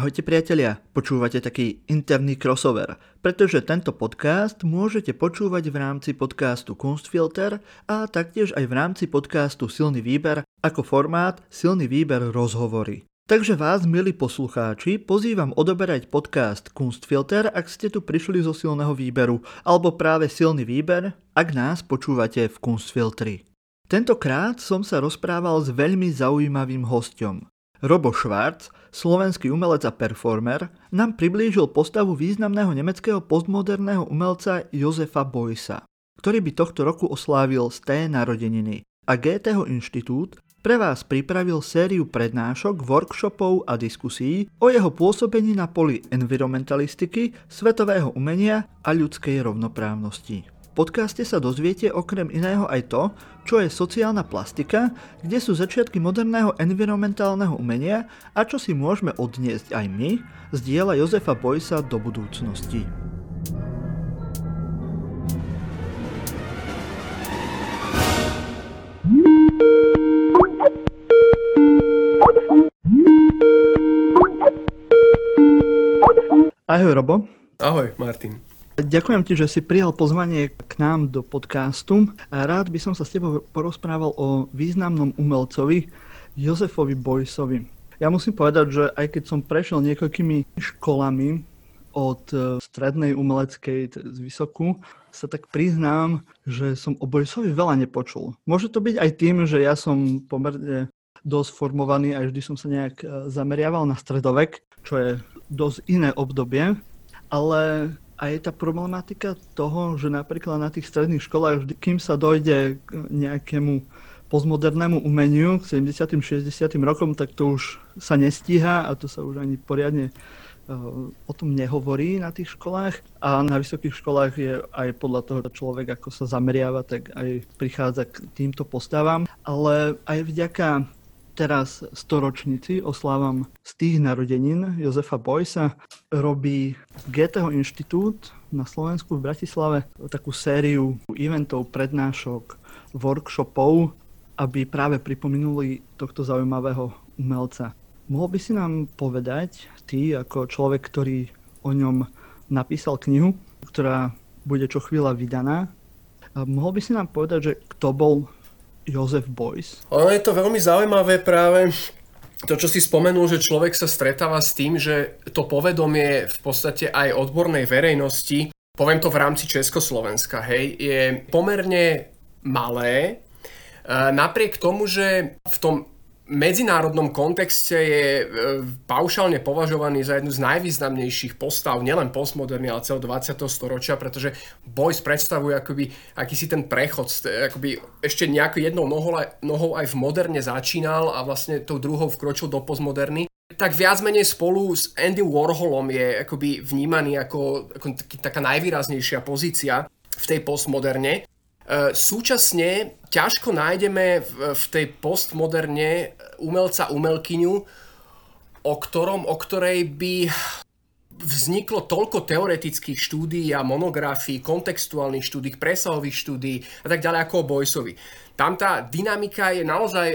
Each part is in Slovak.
Ahojte priatelia, počúvate taký interný crossover, pretože tento podcast môžete počúvať v rámci podcastu Kunstfilter a taktiež aj v rámci podcastu Silný výber ako formát Silný výber rozhovory. Takže vás, milí poslucháči, pozývam odoberať podcast Kunstfilter, ak ste tu prišli zo Silného výberu, alebo práve Silný výber, ak nás počúvate v Kunstfiltri. Tentokrát som sa rozprával s veľmi zaujímavým hosťom. Robo Švarc, slovenský umelec a performer, nám priblížil postavu významného nemeckého postmoderného umelca Josefa Beuysa, ktorý by tohto roku oslávil 100. narodeniny, a Goetheho inštitút pre vás pripravil sériu prednášok, workshopov a diskusí o jeho pôsobení na poli environmentalistiky, svetového umenia a ľudskej rovnoprávnosti. V podcaste sa dozviete okrem iného aj to, čo je sociálna plastika, kde sú začiatky moderného environmentálneho umenia a čo si môžeme odniesť aj my z diela Josefa Beuysa do budúcnosti. Ahoj, Robo. Ahoj, Martin. Ďakujem ti, že si prijal pozvanie k nám do podcastu. Rád by som sa s tebou porozprával o významnom umelcovi Josefovi Beuysovi. Ja musím povedať, že aj keď som prešiel niekoľkými školami od strednej umeleckej z vysokú, sa tak priznám, že som o Beuysovi veľa nepočul. Môže to byť aj tým, že ja som pomerne dosť formovaný a vždy som sa nejak zameriaval na stredovek, čo je dosť iné obdobie, ale a je tá problematika toho, že napríklad na tých stredných školách vždy, kým sa dojde k nejakému postmodernému umeniu, k 70. 60. rokom, tak to už sa nestíha a to sa už ani poriadne o tom nehovorí na tých školách. A na vysokých školách je aj podľa toho, že človek ako sa zameriava, tak aj prichádza k týmto postavám. Ale aj vďaka teraz storočnici oslávam z tých narodenín Josefa Beuysa. Robí Goetheho inštitút na Slovensku v Bratislave takú sériu eventov, prednášok, workshopov, aby práve pripomenuli tohto zaujímavého umelca. Mohol by si nám povedať, ty ako človek, ktorý o ňom napísal knihu, ktorá bude čo chvíľa vydaná, mohol by si nám povedať, že kto bol Josef Beuys? Ono je to veľmi zaujímavé práve to, čo si spomenul, že človek sa stretáva s tým, že to povedomie v podstate aj odbornej verejnosti, poviem to v rámci Československa, hej, je pomerne malé. Napriek tomu, že v tom medzinárodnom kontexte je paušálne považovaný za jednu z najvýznamnejších postav, nielen postmoderný, ale celého 20. storočia, pretože Beuys predstavuje akoby akýsi ten prechod, akoby ešte nejakou jednou nohou aj v moderne začínal a vlastne tou druhou vkročil do postmoderny. Tak viac menej spolu s Andy Warholom je akoby vnímaný ako taká najvýraznejšia pozícia v tej postmoderne. Súčasne ťažko nájdeme v tej postmoderne umelca, umelkyňu, o ktorej by vzniklo toľko teoretických štúdií a monografií, kontextuálnych štúdií, presahových štúdií a tak ďalej ako o Beuysovi. Tam tá dynamika je naozaj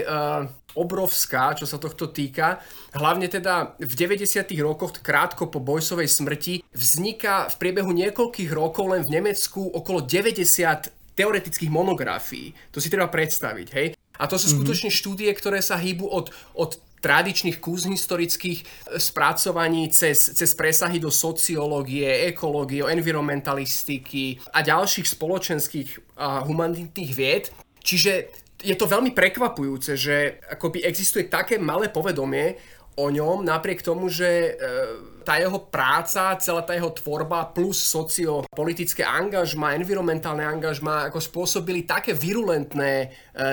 obrovská, čo sa tohto týka. Hlavne teda v 90. rokoch, krátko po Beuysovej smrti, vzniká v priebehu niekoľkých rokov len v Nemecku okolo 90 teoretických monografií. To si treba predstaviť, hej? A to sú skutočne štúdie, ktoré sa hýbu od tradičných kúzhistorických spracovaní cez presahy do sociológie, ekológie, environmentalistiky a ďalších spoločenských a humanitných vied. Čiže je to veľmi prekvapujúce, že akoby existuje také malé povedomie o ňom, napriek tomu, že tá jeho práca, celá tá jeho tvorba plus sociopolitické angažma, environmentálne angažma ako spôsobili také virulentné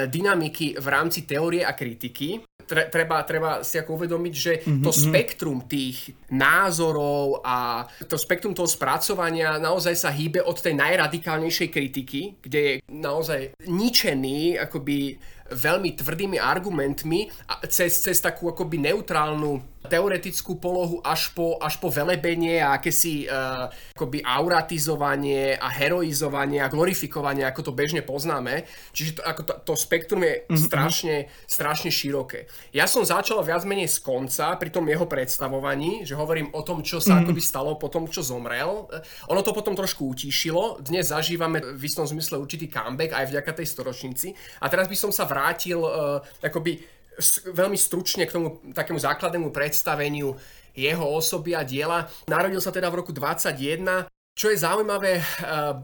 dynamiky v rámci teórie a kritiky. Treba si ako uvedomiť, že to spektrum tých názorov a to spektrum toho spracovania naozaj sa hýbe od tej najradikálnejšej kritiky, kde je naozaj ničený akoby veľmi tvrdými argumentmi a cez takú akoby neutrálnu teoretickú polohu až po velebenie a akési akoby auratizovanie a heroizovanie a glorifikovanie, ako to bežne poznáme. Čiže to spektrum je strašne široké. Ja som začal viac menej z konca pri tom jeho predstavovaní, že hovorím o tom, čo sa akoby stalo po tom, čo zomrel. Ono to potom trošku utíšilo. Dnes zažívame v istom zmysle určitý comeback aj vďaka tej storočnici. A teraz by som sa vrátil akoby veľmi stručne k tomu takému základnému predstaveniu jeho osoby a diela. Narodil sa teda v roku 1921. Čo je zaujímavé,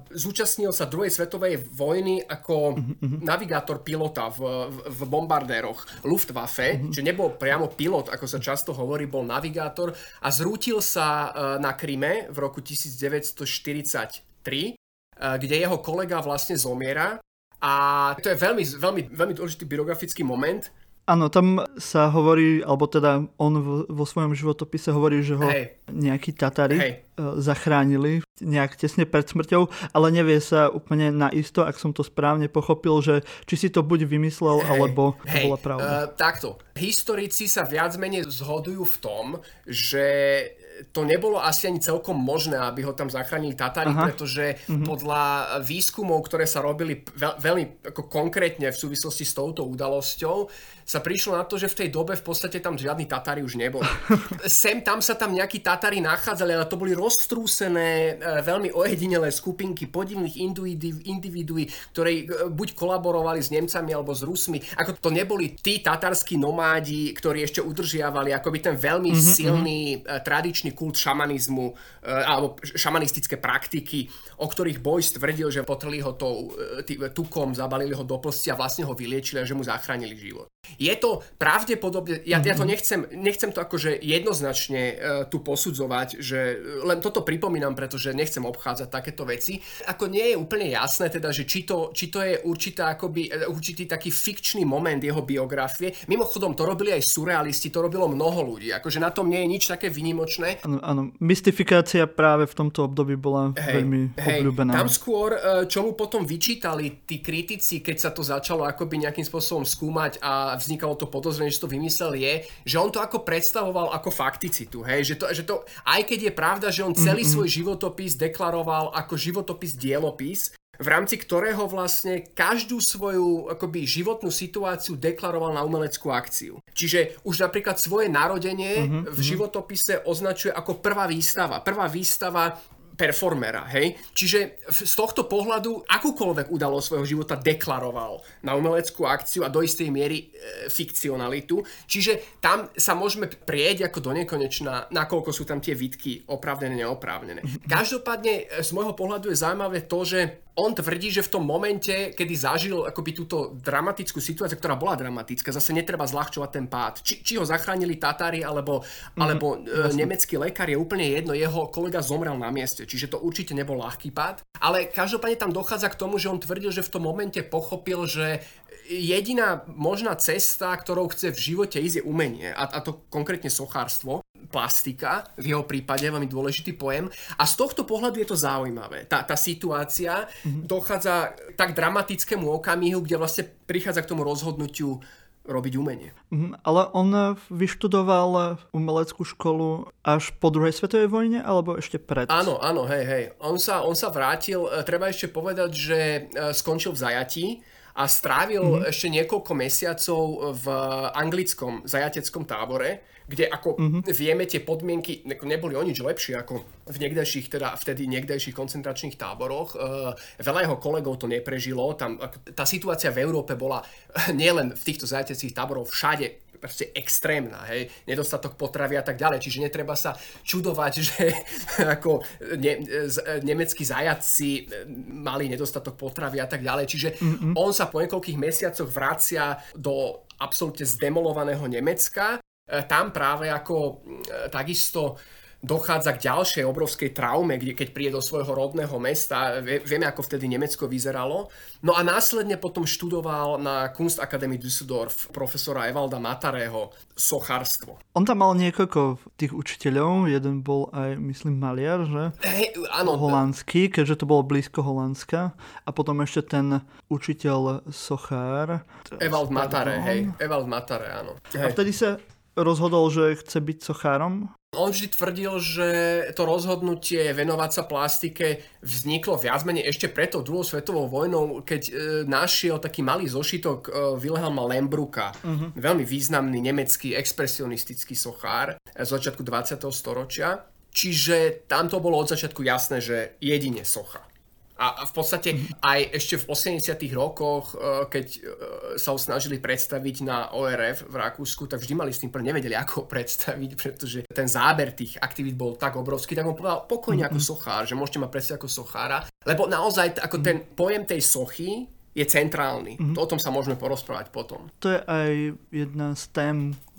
zúčastnil sa druhej svetovej vojny ako navigátor pilota v bombardéroch Luftwaffe, čiže nebol priamo pilot, ako sa často hovorí, bol navigátor a zrútil sa na Kryme v roku 1943, kde jeho kolega vlastne zomiera a to je veľmi, veľmi, veľmi dôležitý biografický moment. Áno, tam sa hovorí, alebo teda on vo svojom životopise hovorí, že ho nejakí Tatári zachránili nejak tesne pred smrťou, ale nevie sa úplne naisto, ak som to správne pochopil, že či si to buď vymyslel, alebo bola pravda. Takto. Historici sa viac menej zhodujú v tom, že to nebolo asi ani celkom možné, aby ho tam zachránili Tatári, pretože podľa výskumov, ktoré sa robili veľmi ako konkrétne v súvislosti s touto udalosťou, sa prišlo na to, že v tej dobe v podstate tam žiadni Tatári už neboli. Sem tam sa tam nejakí Tatári nachádzali, ale to boli roztrúsené, veľmi ojedinelé skupinky podivných individuí, ktorí buď kolaborovali s Nemcami alebo s Rusmi. Ako to neboli tí tatarskí nomádi, ktorí ešte udržiavali akoby ten veľmi silný tradičný kult šamanizmu alebo šamanistické praktiky, o ktorých Beuys tvrdil, že potrli ho tukom, zabalili ho do plsti a vlastne ho vyliečili a že mu zachránili život. Je to pravdepodobne, ja to nechcem to akože jednoznačne tu posudzovať, že len toto pripomínam, pretože nechcem obchádzať takéto veci. Ako nie je úplne jasné teda, že či to je určitý taký fikčný moment jeho biografie. Mimochodom, to robili aj surrealisti, to robilo mnoho ľudí. Akože na tom nie je nič také výnimočné. Áno, mystifikácia práve v tomto období bola veľmi obľúbená. Tam skôr, čo mu potom vyčítali tí kritici, keď sa to začalo akoby nejakým spôsobom skúmať a vznikalo to podozrenie, že to vymyslel, je, že on to ako predstavoval ako fakticitu, že to, aj keď je pravda, že on celý svoj životopis deklaroval ako životopis-dielopis, v rámci ktorého vlastne každú svoju akoby životnú situáciu deklaroval na umeleckú akciu. Čiže už napríklad svoje narodenie v životopise označuje ako prvá výstava performera, Čiže z tohto pohľadu akúkoľvek udalosť svojho života deklaroval na umeleckú akciu a do istej miery fikcionalitu. Čiže tam sa môžeme prieť ako do nekonečna, nakoľko sú tam tie výtky oprávnené, neoprávnené. Každopádne z môjho pohľadu je zaujímavé to, že on tvrdí, že v tom momente, kedy zažil akoby túto dramatickú situáciu, ktorá bola dramatická, zase netreba zľahčovať ten pád. Či ho zachránili Tatári, alebo nemecký lekár, je úplne jedno. Jeho kolega zomrel na mieste, čiže to určite nebol ľahký pád. Ale každopádne tam dochádza k tomu, že on tvrdil, že v tom momente pochopil, že jediná možná cesta, ktorou chce v živote ísť, je umenie. A to konkrétne sochárstvo. Plastika, v jeho prípade veľmi dôležitý pojem. A z tohto pohľadu je to zaujímavé. Tá situácia dochádza k tak dramatickému okamihu, kde vlastne prichádza k tomu rozhodnutiu robiť umenie. Ale on vyštudoval umeleckú školu až po druhej svetovej vojne, alebo ešte pred? Áno, hej. On sa vrátil, treba ešte povedať, že skončil v zajatí a strávil ešte niekoľko mesiacov v anglickom zajateckom tábore, kde ako vieme, tie podmienky neboli o nič lepšie ako v vtedy niekdejších koncentračných táboroch. Veľa jeho kolegov to neprežilo. Tá situácia v Európe bola nielen v týchto zajateckých táboroch, všade proste extrémna, nedostatok potravy a tak ďalej, čiže netreba sa čudovať, že ako nemeckí zajatci mali nedostatok potravy a tak ďalej, čiže on sa po niekoľkých mesiacoch vracia do absolútne zdemolovaného Nemecka. Tam práve ako takisto dochádza k ďalšej obrovskej traume, kde keď príde do svojho rodného mesta, vieme ako vtedy Nemecko vyzeralo. No a následne potom študoval na Kunstakademie Düsseldorf profesora Ewalda Matarého sochárstvo. On tam mal niekoľko tých učiteľov, jeden bol aj myslím maliar, že? Áno. Holandský, keďže to bolo blízko Holandska, a potom ešte ten učiteľ sochár Ewald Mataré, áno. A vtedy sa rozhodol, že chce byť sochárom? On vždy tvrdil, že to rozhodnutie venovať sa plastike vzniklo viac menej ešte pred druhou svetovou vojnou, keď našiel taký malý zošitok Wilhelma Lembrucka, veľmi významný nemecký expresionistický sochár z začiatku 20. storočia. Čiže tam to bolo od začiatku jasné, že jedine socha. A v podstate aj ešte v 80. rokoch, keď sa ho snažili predstaviť na ORF v Rakúsku, tak vždy mali s tým nevedeli, ako ho predstaviť, pretože ten záber tých aktivít bol tak obrovský, tak on povedal pokojne ako sochár, že môžete ma predstaviť ako sochára, lebo naozaj ako ten pojem tej sochy je centrálny. To o tom sa môžeme porozprávať potom. To je aj jedna z tém,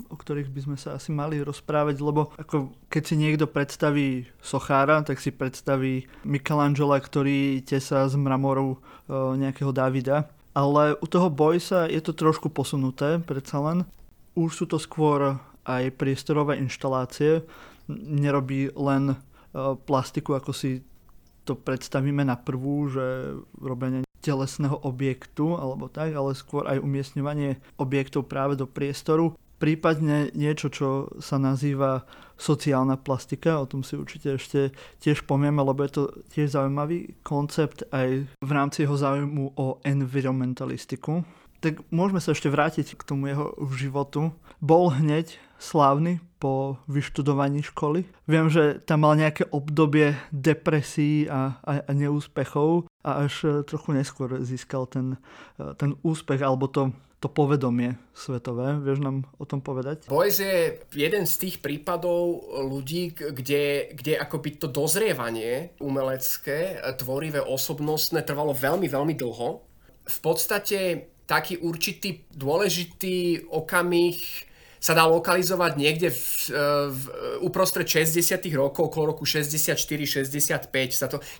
o ktorých by sme sa asi mali rozprávať, lebo ako keď si niekto predstaví sochára, tak si predstaví Michelangela, ktorý tesá z mramoru nejakého Davida. Ale u toho Beuysa je to trošku posunuté, predsa len. Už sú to skôr aj priestorové inštalácie. Nerobí len plastiku, ako si to predstavíme na prvú, že robenie telesného objektu alebo tak, ale skôr aj umiestňovanie objektov práve do priestoru. Prípadne niečo, čo sa nazýva sociálna plastika, o tom si určite ešte tiež povieme, lebo je to tiež zaujímavý koncept aj v rámci jeho záujmu o environmentalistiku. Tak môžeme sa ešte vrátiť k tomu jeho životu. Bol hneď slávny po vyštudovaní školy. Viem, že tam mal nejaké obdobie depresií a neúspechov a až trochu neskôr získal ten úspech alebo to povedomie svetové. Vieš nám o tom povedať? Beuys je jeden z tých prípadov ľudí, kde akoby to dozrievanie umelecké, tvorivé, osobnostné trvalo veľmi, veľmi dlho. V podstate taký určitý dôležitý okamih sa dá lokalizovať niekde uprostred 60. rokov, okolo roku 64-65.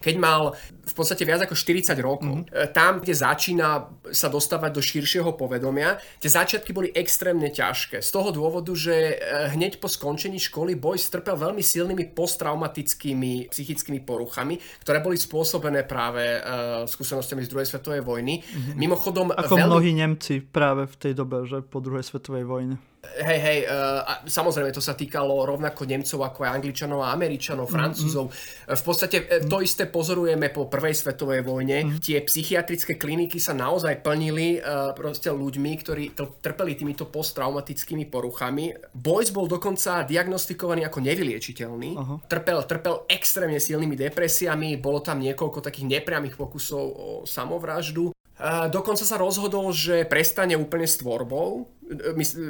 Keď mal v podstate viac ako 40 rokov, tam, kde začína sa dostávať do širšieho povedomia, tie začiatky boli extrémne ťažké. Z toho dôvodu, že hneď po skončení školy Beuys trpel veľmi silnými posttraumatickými psychickými poruchami, ktoré boli spôsobené práve skúsenostiami z druhej svetovej vojny. Mimochodom, ako mnohí Nemci práve v tej dobe, že po druhej svetovej vojne. Samozrejme to sa týkalo rovnako Nemcov ako aj Angličanov a Američanov, Francúzov. V podstate to isté pozorujeme po prvej svetovej vojne. Tie psychiatrické kliniky sa naozaj plnili proste ľuďmi, ktorí trpeli týmito posttraumatickými poruchami. Beuys bol dokonca diagnostikovaný ako nevyliečiteľný. Trpel extrémne silnými depresiami, bolo tam niekoľko takých nepriamých pokusov o samovraždu. Dokonca sa rozhodol, že prestane úplne s tvorbou.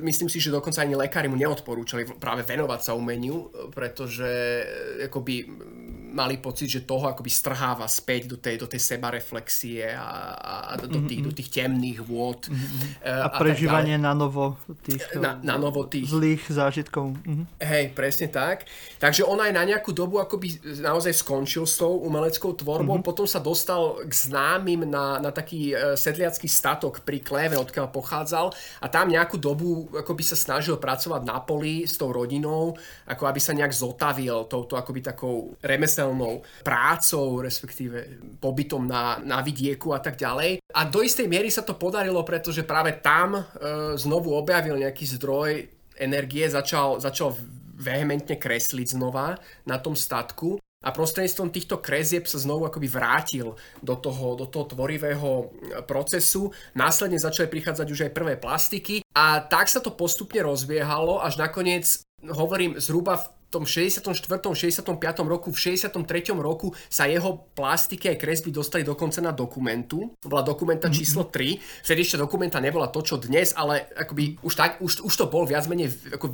Myslím si, že dokonca ani lekári mu neodporúčali práve venovať sa umeniu, pretože akoby mali pocit, že toho akoby strháva späť do tej sebareflexie a do tých temných vôd. A prežívanie na novo tých zlých zážitkov. Hej, presne tak. Takže on aj na nejakú dobu akoby naozaj skončil s tou umeleckou tvorbou, potom sa dostal k známym na taký sedliacky statok pri Kleve, odkiaľ pochádzal, a tam nejakú dobu akoby sa snažil pracovať na poli s tou rodinou, ako aby sa nejak zotavil touto akoby takou remeselnou prácou, respektíve pobytom na vidieku a tak ďalej. A do istej miery sa to podarilo, pretože práve tam znovu objavil nejaký zdroj energie, začal vehementne kresliť znova na tom statku. A prostredníctvom týchto kresieb sa znovu akoby vrátil do toho tvorivého procesu. Následne začali prichádzať už aj prvé plastiky a tak sa to postupne rozbiehalo, až nakoniec, hovorím, zhruba v tom 64., 65. roku, v 63. roku sa jeho plastiky aj kresby dostali dokonca na Dokumentu. To bola Dokumenta číslo 3. Vtedy ešte Dokumenta nebola to, čo dnes, ale akoby už to bol viac menej ako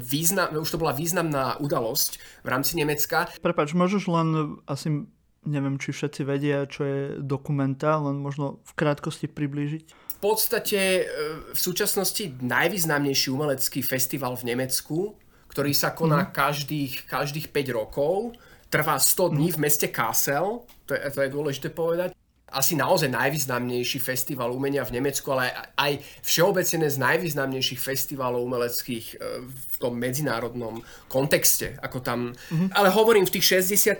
už to bola významná udalosť v rámci Nemecka. Prepáč, môžeš len asi, neviem, či všetci vedia, čo je Dokumenta, len možno v krátkosti priblížiť. V podstate v súčasnosti najvýznamnejší umelecký festival v Nemecku, ktorý sa koná každých 5 rokov, trvá 100 dní v meste Kassel, to je dôležité povedať. asi naozaj najvýznamnejší festival umenia v Nemecku, ale aj všeobecne z najvýznamnejších festivalov umeleckých v tom medzinárodnom kontexte. Ako tam. Mm-hmm. Ale hovorím, v tých 60.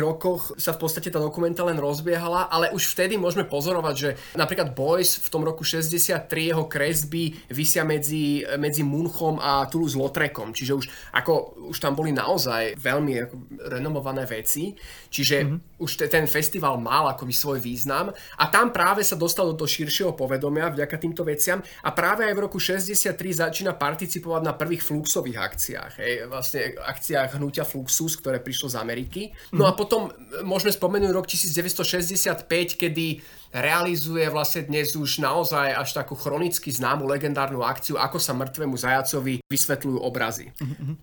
rokoch sa v podstate tá Dokumenta len rozbiehala, ale už vtedy môžeme pozorovať, že napríklad Beuys v tom roku 63, jeho kresby visia medzi Münchom a Toulouse-Lautrecom, čiže už tam boli naozaj veľmi renomované veci, čiže už ten festival mal akoby svoj význam a tam práve sa dostal do širšieho povedomia vďaka týmto veciam a práve aj v roku 63 začína participovať na prvých fluxových akciách, vlastne akciách hnutia Fluxus, ktoré prišlo z Ameriky. No a potom môžeme spomenúť rok 1965, kedy realizuje vlastne dnes už naozaj až takú chronicky známu legendárnu akciu, ako sa mŕtvemu zajacovi vysvetľujú obrazy.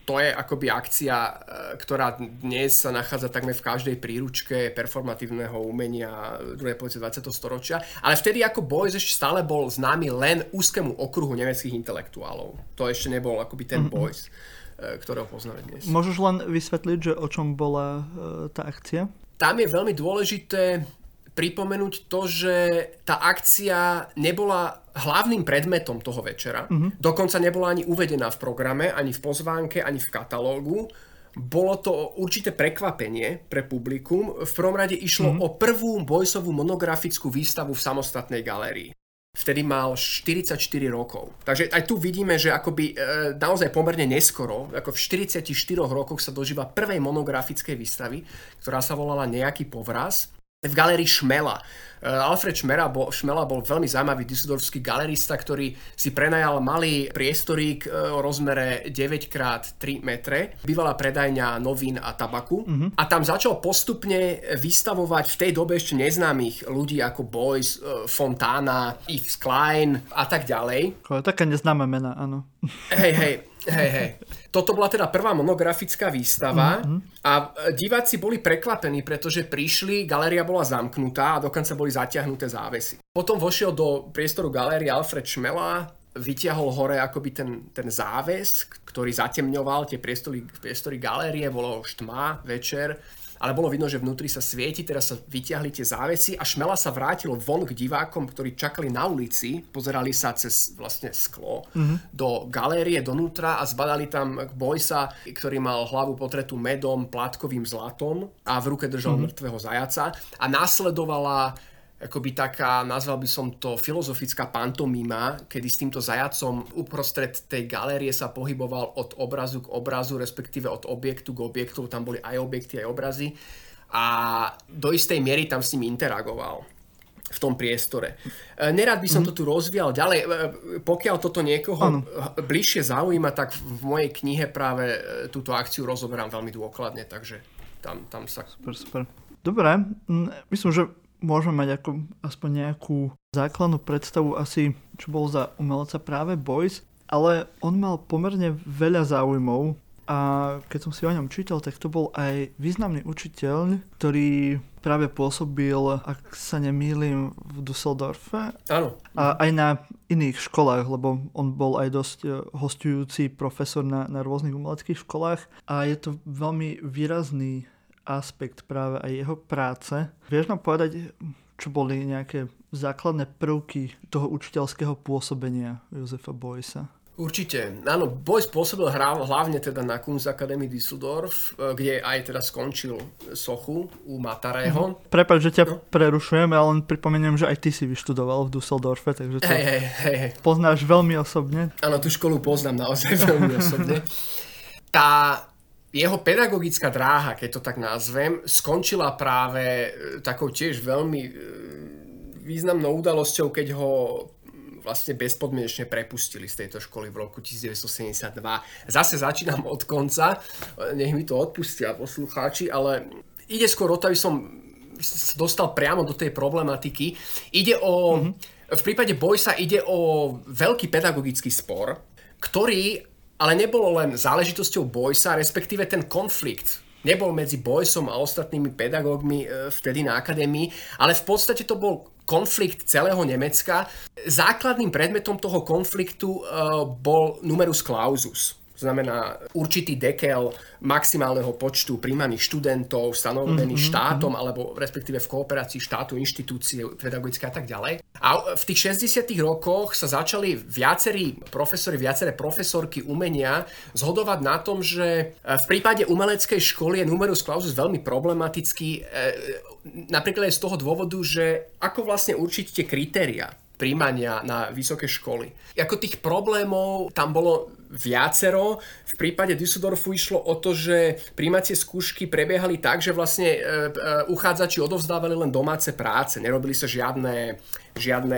To je akoby akcia, ktorá dnes sa nachádza takmer v každej príručke performatívneho umenia druhej polovice 20. storočia, ale vtedy ako Beuys ešte stále bol známy len úzkému okruhu nemeckých intelektuálov. To ešte nebol akoby ten Beuys, ktorého poznáme dnes. Môžeš len vysvetliť, že o čom bola tá akcia? Tam je veľmi dôležité pripomenúť to, že tá akcia nebola hlavným predmetom toho večera. Dokonca nebola ani uvedená v programe, ani v pozvánke, ani v katalógu. Bolo to určité prekvapenie pre publikum. V prvom rade išlo o prvú Beuysovu monografickú výstavu v samostatnej galérii. Vtedy mal 44 rokov. Takže aj tu vidíme, že akoby naozaj pomerne neskoro, ako v 44 rokoch sa dožíva prvej monografickej výstavy, ktorá sa volala Nejaký povraz, v galérii Schmela. Alfred Schmela bol veľmi zaujímavý düsseldorfský galerista, ktorý si prenajal malý priestorík o rozmere 9x3 metre, bývalá predajňa novín a tabaku. A tam začal postupne vystavovať v tej dobe ešte neznámych ľudí ako Beuys, Fontana, Yves Klein a tak ďalej. Také neznáme mená, áno. Hej. Toto bola teda prvá monografická výstava a diváci boli prekvapení, pretože prišli, galéria bola zamknutá a dokonca boli zatiahnuté závesy. Potom vošiel do priestoru galérie Alfred Schmela, vytiahol hore akoby ten záves, ktorý zatemňoval tie priestory galérie, bolo už tma, večer, ale bolo vidno, že vnútri sa svieti, teraz sa vytiahli tie závesy a Schmela sa vrátilo von k divákom, ktorí čakali na ulici, pozerali sa cez vlastne sklo do galérie, donútra a zbadali tam Beuysa, ktorý mal hlavu potretú medom, plátkovým zlatom a v ruke držal mŕtvého zajaca a následovala akoby taká, nazval by som to filozofická pantomíma, kedy s týmto zajacom uprostred tej galérie sa pohyboval od obrazu k obrazu, respektíve od objektu k objektu, tam boli aj objekty, aj obrazy a do istej miery tam s ním interagoval v tom priestore. Nerad by som to tu rozvíjal ďalej, pokiaľ toto niekoho bližšie zaujíma, tak v mojej knihe práve túto akciu rozoberám veľmi dôkladne, takže tam sa... Super. Dobre, myslím, že môžeme mať ako aspoň nejakú základnú predstavu asi, čo bol za umelca práve Beuys, ale on mal pomerne veľa záujmov a keď som si o ňom čítal, tak to bol aj významný učiteľ, ktorý práve pôsobil, ak sa nemýlim, v Düsseldorfe. Áno. A aj na iných školách, lebo on bol aj dosť hostujúci profesor na rôznych umeleckých školách a je to veľmi výrazný aspekt práve aj jeho práce. Vieš nám povedať, čo boli nejaké základné prvky toho učiteľského pôsobenia Josefa Beuysa? Určite. Áno, Beuys pôsobil hlavne teda na Kunstakademie Düsseldorf, kde aj teda skončil sochu u Matarého. Prepáč, že ťa prerušujem, ale len pripomeniem, že aj ty si vyštudoval v Düsseldorfe, takže to poznáš veľmi osobne. Áno, tú školu poznám naozaj veľmi osobne. Jeho pedagogická dráha, keď to tak nazvem, skončila práve takou tiež veľmi významnou udalosťou, keď ho vlastne bezpodmienečne prepustili z tejto školy v roku 1972. Zase začínam od konca, nech mi to odpustia poslucháči, ale ide skôr o to, aby som dostal priamo do tej problematiky. V prípade Beuysa ide o veľký pedagogický spor, ktorý ale nebolo len záležitosťou Beuysa, respektíve ten konflikt nebol medzi Beuysom a ostatnými pedagógmi vtedy na akadémii, ale v podstate to bol konflikt celého Nemecka. Základným predmetom toho konfliktu bol numerus clausus. To znamená určitý dekel maximálneho počtu prijímaných študentov stanovený štátom alebo respektíve v kooperácii štátu, inštitúcie pedagogické a tak ďalej. A v tých 60. rokoch sa začali viacerí profesori, viaceré profesorky umenia zhodovať na tom, že v prípade umeleckej školy je numerus clausus veľmi problematický, napríklad aj z toho dôvodu, že ako vlastne určiť tie kritériá príjmania na vysoké školy. Ako tých problémov tam bolo viacero. V prípade Düsseldorfu išlo o to, že príjmacie skúšky prebiehali tak, že vlastne uchádzači odovzdávali len domáce práce. Nerobili sa žiadne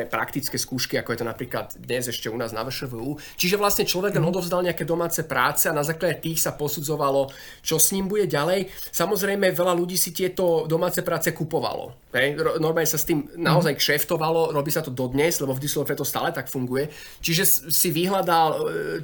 praktické skúšky, ako je to napríklad dnes ešte u nás na VŠVU. Čiže vlastne človek len odovzdal nejaké domáce práce a na základe tých sa posudzovalo, čo s ním bude ďalej. Samozrejme, veľa ľudí si tieto domáce práce kupovalo. Normálne sa s tým naozaj kšeftovalo, robí sa to dodnes, lebo v Düsseldorfe to stále tak funguje. Čiže si vyhľadal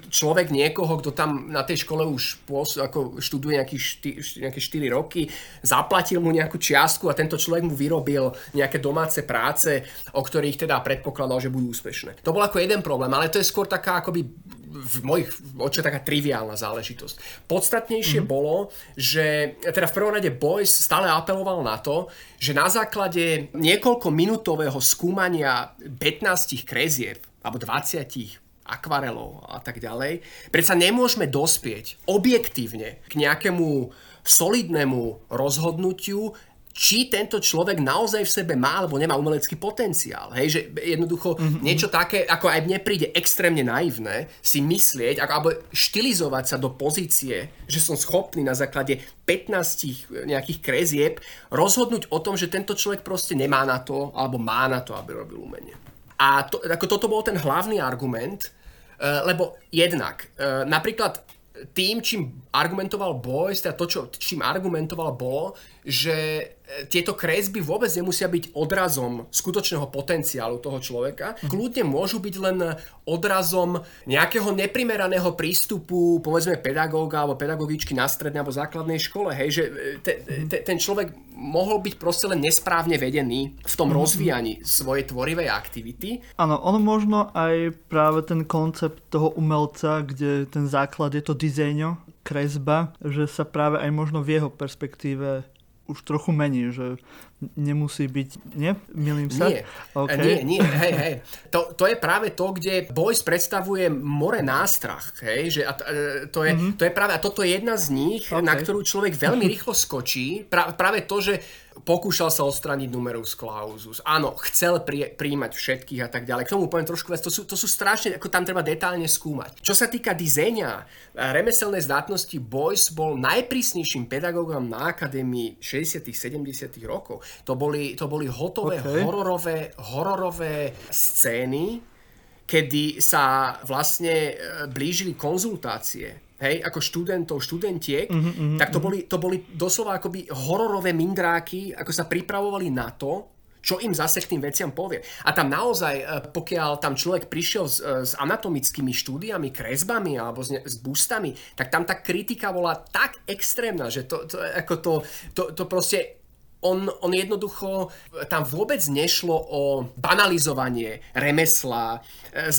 človek niekoho, kto tam na tej škole už ako študuje nejaké 4 roky, zaplatil mu nejakú čiastku a tento človek mu vyrobil nejaké domáce práce, o ktorých teda predpokladal, že budú úspešné. To bol ako jeden problém, ale to je skôr taká akoby v mojich očiach taká triviálna záležitosť. Podstatnejšie bolo, že teda v prvom rade Beuys stále apeloval na to, že na základe niekoľko minútového skúmania 15 kresieb alebo 20 akvarelov a tak ďalej, predsa nemôžeme dospieť objektívne k nejakému solidnému rozhodnutiu, či tento človek naozaj v sebe má alebo nemá umelecký potenciál. Hej, že jednoducho niečo také, ako aj mne príde extrémne naivné, si myslieť, alebo štilizovať sa do pozície, že som schopný na základe 15 nejakých kresieb rozhodnúť o tom, že tento človek proste nemá na to, alebo má na to, aby robil umenie. A to, ako toto bol ten hlavný argument, lebo jednak, napríklad tým, čím argumentoval Beuys, teda to, čím argumentoval, bolo, že tieto kresby vôbec nemusia byť odrazom skutočného potenciálu toho človeka. Kľudne môžu byť len odrazom nejakého neprimeraného prístupu, povedzme, pedagóga alebo pedagogičky na strednej alebo základnej škole. Hej, že ten človek mohol byť proste len nesprávne vedený v tom rozvíjaní svojej tvorivej aktivity. Áno, ono možno aj práve ten koncept toho umelca, kde ten základ je to dizajňo, kresba, že sa práve aj možno v jeho perspektíve už trochu mení, že nemusí byť, nie? Milím sa? Nie, okay. nie, hej. To je práve to, kde Beuys predstavuje more nástrah, hej, že to je práve, a toto je jedna z nich, okay, na ktorú človek veľmi rýchlo skočí, práve to, že pokúšal sa odstrániť numerus clausus. Áno, chcel prijímať všetkých a tak ďalej. K tomu poviem trošku viac, to sú strašne, ako tam treba detailne skúmať. Čo sa týka dizajna, remeselnej zdatnosti, Beuys bol najprísnejším pedagógom na akadémii 60. 70. rokov. To boli hotové hororové scény, kedy sa vlastne blížili konzultácie. Hej, ako študentov, študentiek, tak to boli doslova akoby hororové mindráky, ako sa pripravovali na to, čo im zase k tým veciam povie. A tam naozaj, pokiaľ tam človek prišiel s anatomickými štúdiami, kresbami alebo s bustami, tak tam tá kritika bola tak extrémna, že to proste... On jednoducho, tam vôbec nešlo o banalizovanie remesla,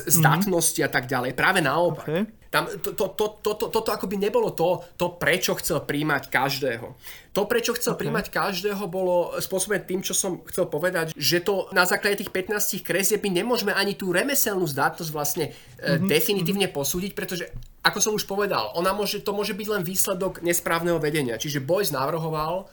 zdatnosti a tak ďalej. Práve naopak. Okay. Toto akoby nebolo to, prečo chcel príjmať každého. To, prečo chcel príjmať každého, bolo spôsobené tým, čo som chcel povedať, že to na základe tých 15 kresieb my nemôžeme ani tú remeselnú zdatnosť vlastne definitívne posúdiť, pretože, ako som už povedal, to môže byť len výsledok nesprávneho vedenia. Čiže Beuys navrhoval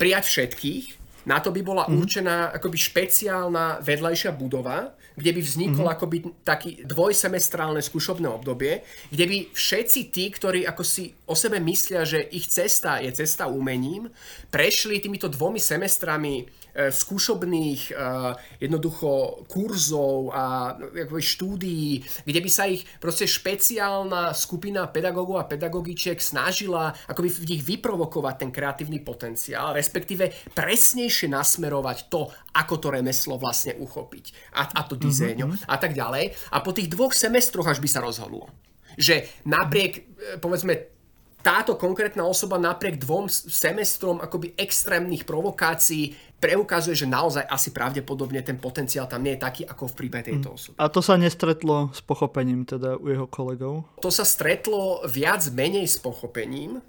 prijať všetkých, na to by bola určená akoby špeciálna vedľajšia budova, kde by vznikol akoby taký dvojsemestrálne skúšobné obdobie, kde by všetci tí, ktorí ako si o sebe myslia, že ich cesta je cesta umením, prešli týmito 2 semestrami skúšobných jednoducho kurzov a štúdií, kde by sa ich proste špeciálna skupina pedagógov a pedagogičiek snažila akoby v nich vyprovokovať ten kreatívny potenciál, respektíve presnejšie nasmerovať to, ako to remeslo vlastne uchopiť a to dizajňo a tak ďalej. A po tých 2 semestroch až by sa rozhodlo, že napriek, povedzme, táto konkrétna osoba napriek 2 semestrom akoby extrémnych provokácií preukazuje, že naozaj asi pravdepodobne ten potenciál tam nie je taký, ako v prípade tejto osoby. A to sa nestretlo s pochopením teda u jeho kolegov? To sa stretlo viac menej s pochopením.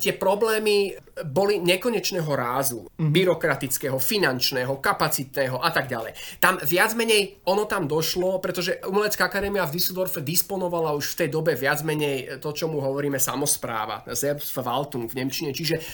Tie problémy boli nekonečného rázu. Byrokratického, finančného, kapacitného a tak ďalej. Tam viac menej ono tam došlo, pretože Umelecká akadémia v Düsseldorfe disponovala už v tej dobe viac menej to, čomu hovoríme samospráva. Selbstverwaltung v nemčine. Čiže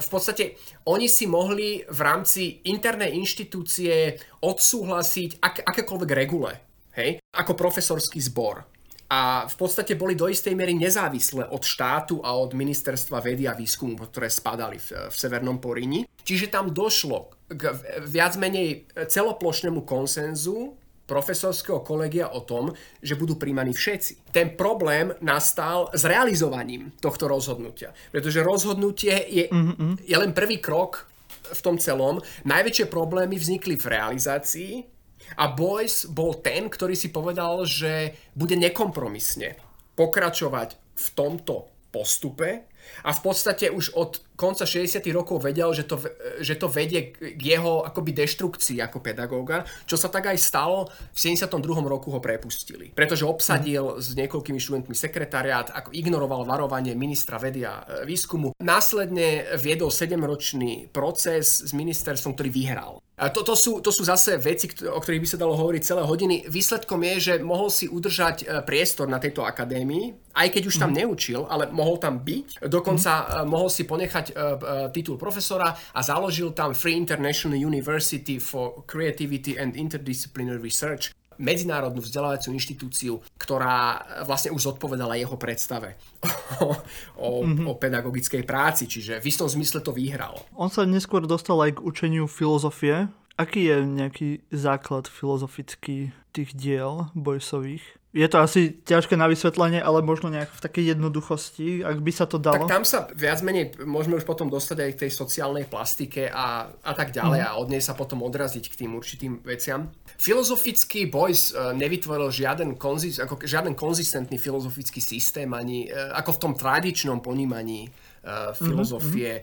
v podstate oni si mohli v rámci internej inštitúcie odsúhlasiť akékoľvek regule, hej, ako profesorský zbor. A v podstate boli do istej miery nezávislé od štátu a od ministerstva vedy a výskumu, ktoré spadali v Severnom Poríni. Čiže tam došlo k viac menej celoplošnému konsenzu profesorského kolegia o tom, že budú príjmaní všetci. Ten problém nastal s realizovaním tohto rozhodnutia, pretože rozhodnutie je len prvý krok v tom celom. Najväčšie problémy vznikli v realizácii a Beuys bol ten, ktorý si povedal, že bude nekompromisne pokračovať v tomto postupe a v podstate už od konca 60. rokov vedel, že to vedie k jeho akoby deštrukcii ako pedagóga, čo sa tak aj stalo. V 72. roku ho prepustili, pretože obsadil s niekoľkými študentmi sekretariát, ako ignoroval varovanie ministra vedy a výskumu. Následne viedol 7-ročný proces s ministerstvom, ktorý vyhral. To sú zase veci, o ktorých by sa dalo hovoriť celé hodiny. Výsledkom je, že mohol si udržať priestor na tejto akadémii, aj keď už tam neučil, ale mohol tam byť. Dokonca mohol si ponechať titul profesora a založil tam Free International University for Creativity and Interdisciplinary Research, medzinárodnú vzdelávaciu inštitúciu, ktorá vlastne už zodpovedala jeho predstave o pedagogickej práci, čiže v istom zmysle to vyhral. On sa neskôr dostal aj k učeniu filozofie. Aký je nejaký základ filozofický tých diel Beuyssových? Je to asi ťažké na vysvetlenie, ale možno nejak v takej jednoduchosti, ak by sa to dalo. Tak tam sa viac menej môžeme už potom dostať aj k tej sociálnej plastike a tak ďalej a od nej sa potom odraziť k tým určitým veciam. Filozoficky Beuys nevytvoril žiaden konzistentný filozofický systém, ani ako v tom tradičnom ponímaní filozofie.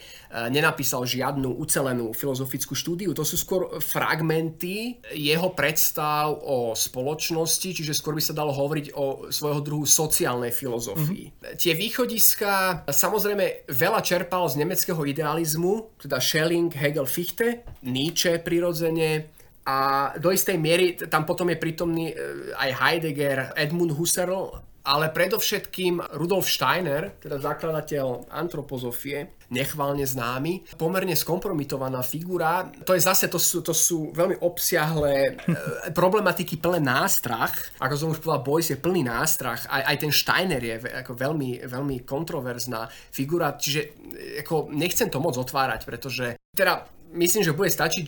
Nenapísal žiadnu ucelenú filozofickú štúdiu. To sú skôr fragmenty jeho predstav o spoločnosti, čiže skôr by sa dalo hovoriť o svojho druhu sociálnej filozofii. Tie východiská samozrejme veľa čerpal z nemeckého idealizmu, teda Schelling, Hegel, Fichte, Nietzsche prirodzene, a do istej miery tam potom je prítomný aj Heidegger, Edmund Husserl, ale predovšetkým Rudolf Steiner, teda zakladateľ antropozofie, nechválne známy, pomerne skompromitovaná figura. To sú veľmi obsiahle problematiky plné nástrach. Ako som už povedal, Beuys je plný nástrach. Aj ten Steiner je ako veľmi, veľmi kontroverzná figura. Čiže ako, nechcem to moc otvárať, pretože teda myslím, že bude stačiť,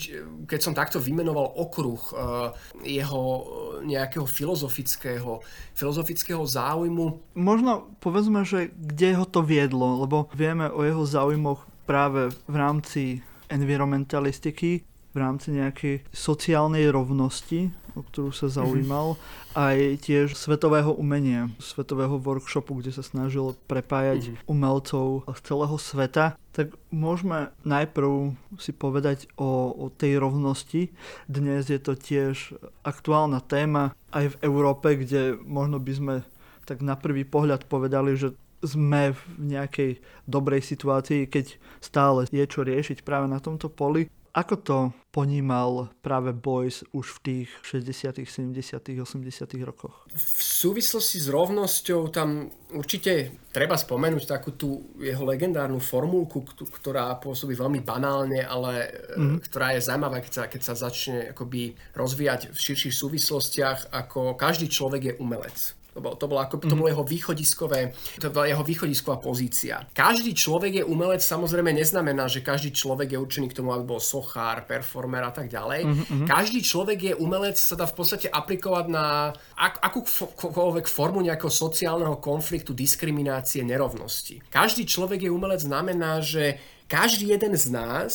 keď som takto vymenoval okruh jeho nejakého filozofického záujmu. Možno povedzme, že kde ho to viedlo, lebo vieme o jeho záujmoch práve v rámci environmentalistiky, v rámci nejakej sociálnej rovnosti, o ktorú sa zaujímal, aj tiež svetového umenia, svetového workshopu, kde sa snažil prepájať umelcov z celého sveta. Tak môžeme najprv si povedať o tej rovnosti. Dnes je to tiež aktuálna téma aj v Európe, kde možno by sme tak na prvý pohľad povedali, že sme v nejakej dobrej situácii, keď stále je čo riešiť práve na tomto poli. Ako to ponímal práve Beuys už v tých 60., 70., 80. rokoch? V súvislosti s rovnosťou tam určite treba spomenúť takú tú jeho legendárnu formulku, ktorá pôsobí veľmi banálne, ale ktorá je zaujímavá, keď sa začne akoby rozvíjať v širších súvislostiach, ako každý človek je umelec. To bolo jeho východiskové, to bola jeho východisková pozícia. Každý človek je umelec, samozrejme neznamená, že každý človek je určený k tomu, aby bol sochár, performer a tak ďalej. Každý človek je umelec, sa dá v podstate aplikovať na akúkoľvek formu nejakého sociálneho konfliktu, diskriminácie, nerovnosti. Každý človek je umelec znamená, že každý jeden z nás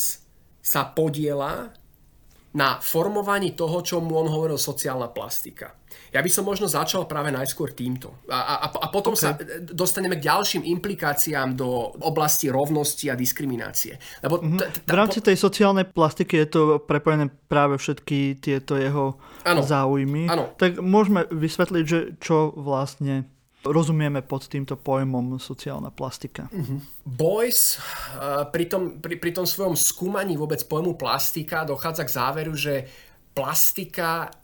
sa podieľa na formovaní toho, čo mu on hovoril sociálna plastika. Ja by som možno začal práve najskôr týmto. A potom sa dostaneme k ďalším implikáciám do oblasti rovnosti a diskriminácie. Lebo v rámci tej sociálnej plastiky je to prepojené práve všetky tieto jeho záujmy. Áno. Tak môžeme vysvetliť, že čo vlastne rozumieme pod týmto pojmom sociálna plastika. Beuys pri tom svojom skúmaní vôbec pojmu plastika dochádza k záveru, že plastika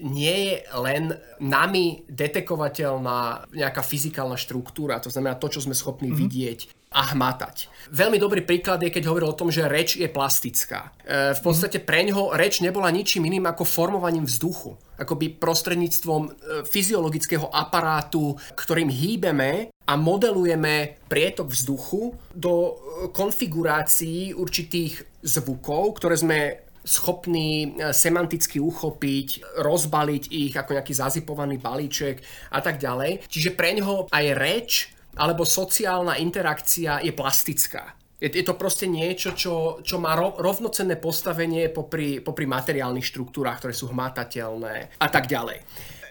nie je len nami detekovateľná nejaká fyzikálna štruktúra, to znamená to, čo sme schopní vidieť a hmatať. Veľmi dobrý príklad je, keď hovoril o tom, že reč je plastická. V podstate preňho reč nebola ničím iným ako formovaním vzduchu. Akoby prostredníctvom fyziologického aparátu, ktorým hýbeme a modelujeme prietok vzduchu do konfigurácií určitých zvukov, ktoré sme schopní semanticky uchopiť, rozbaliť ich ako nejaký zazipovaný balíček a tak ďalej. Čiže preňho aj reč alebo sociálna interakcia je plastická. Je to proste niečo, čo má rovnocenné postavenie popri materiálnych štruktúrách, ktoré sú hmatateľné a tak ďalej.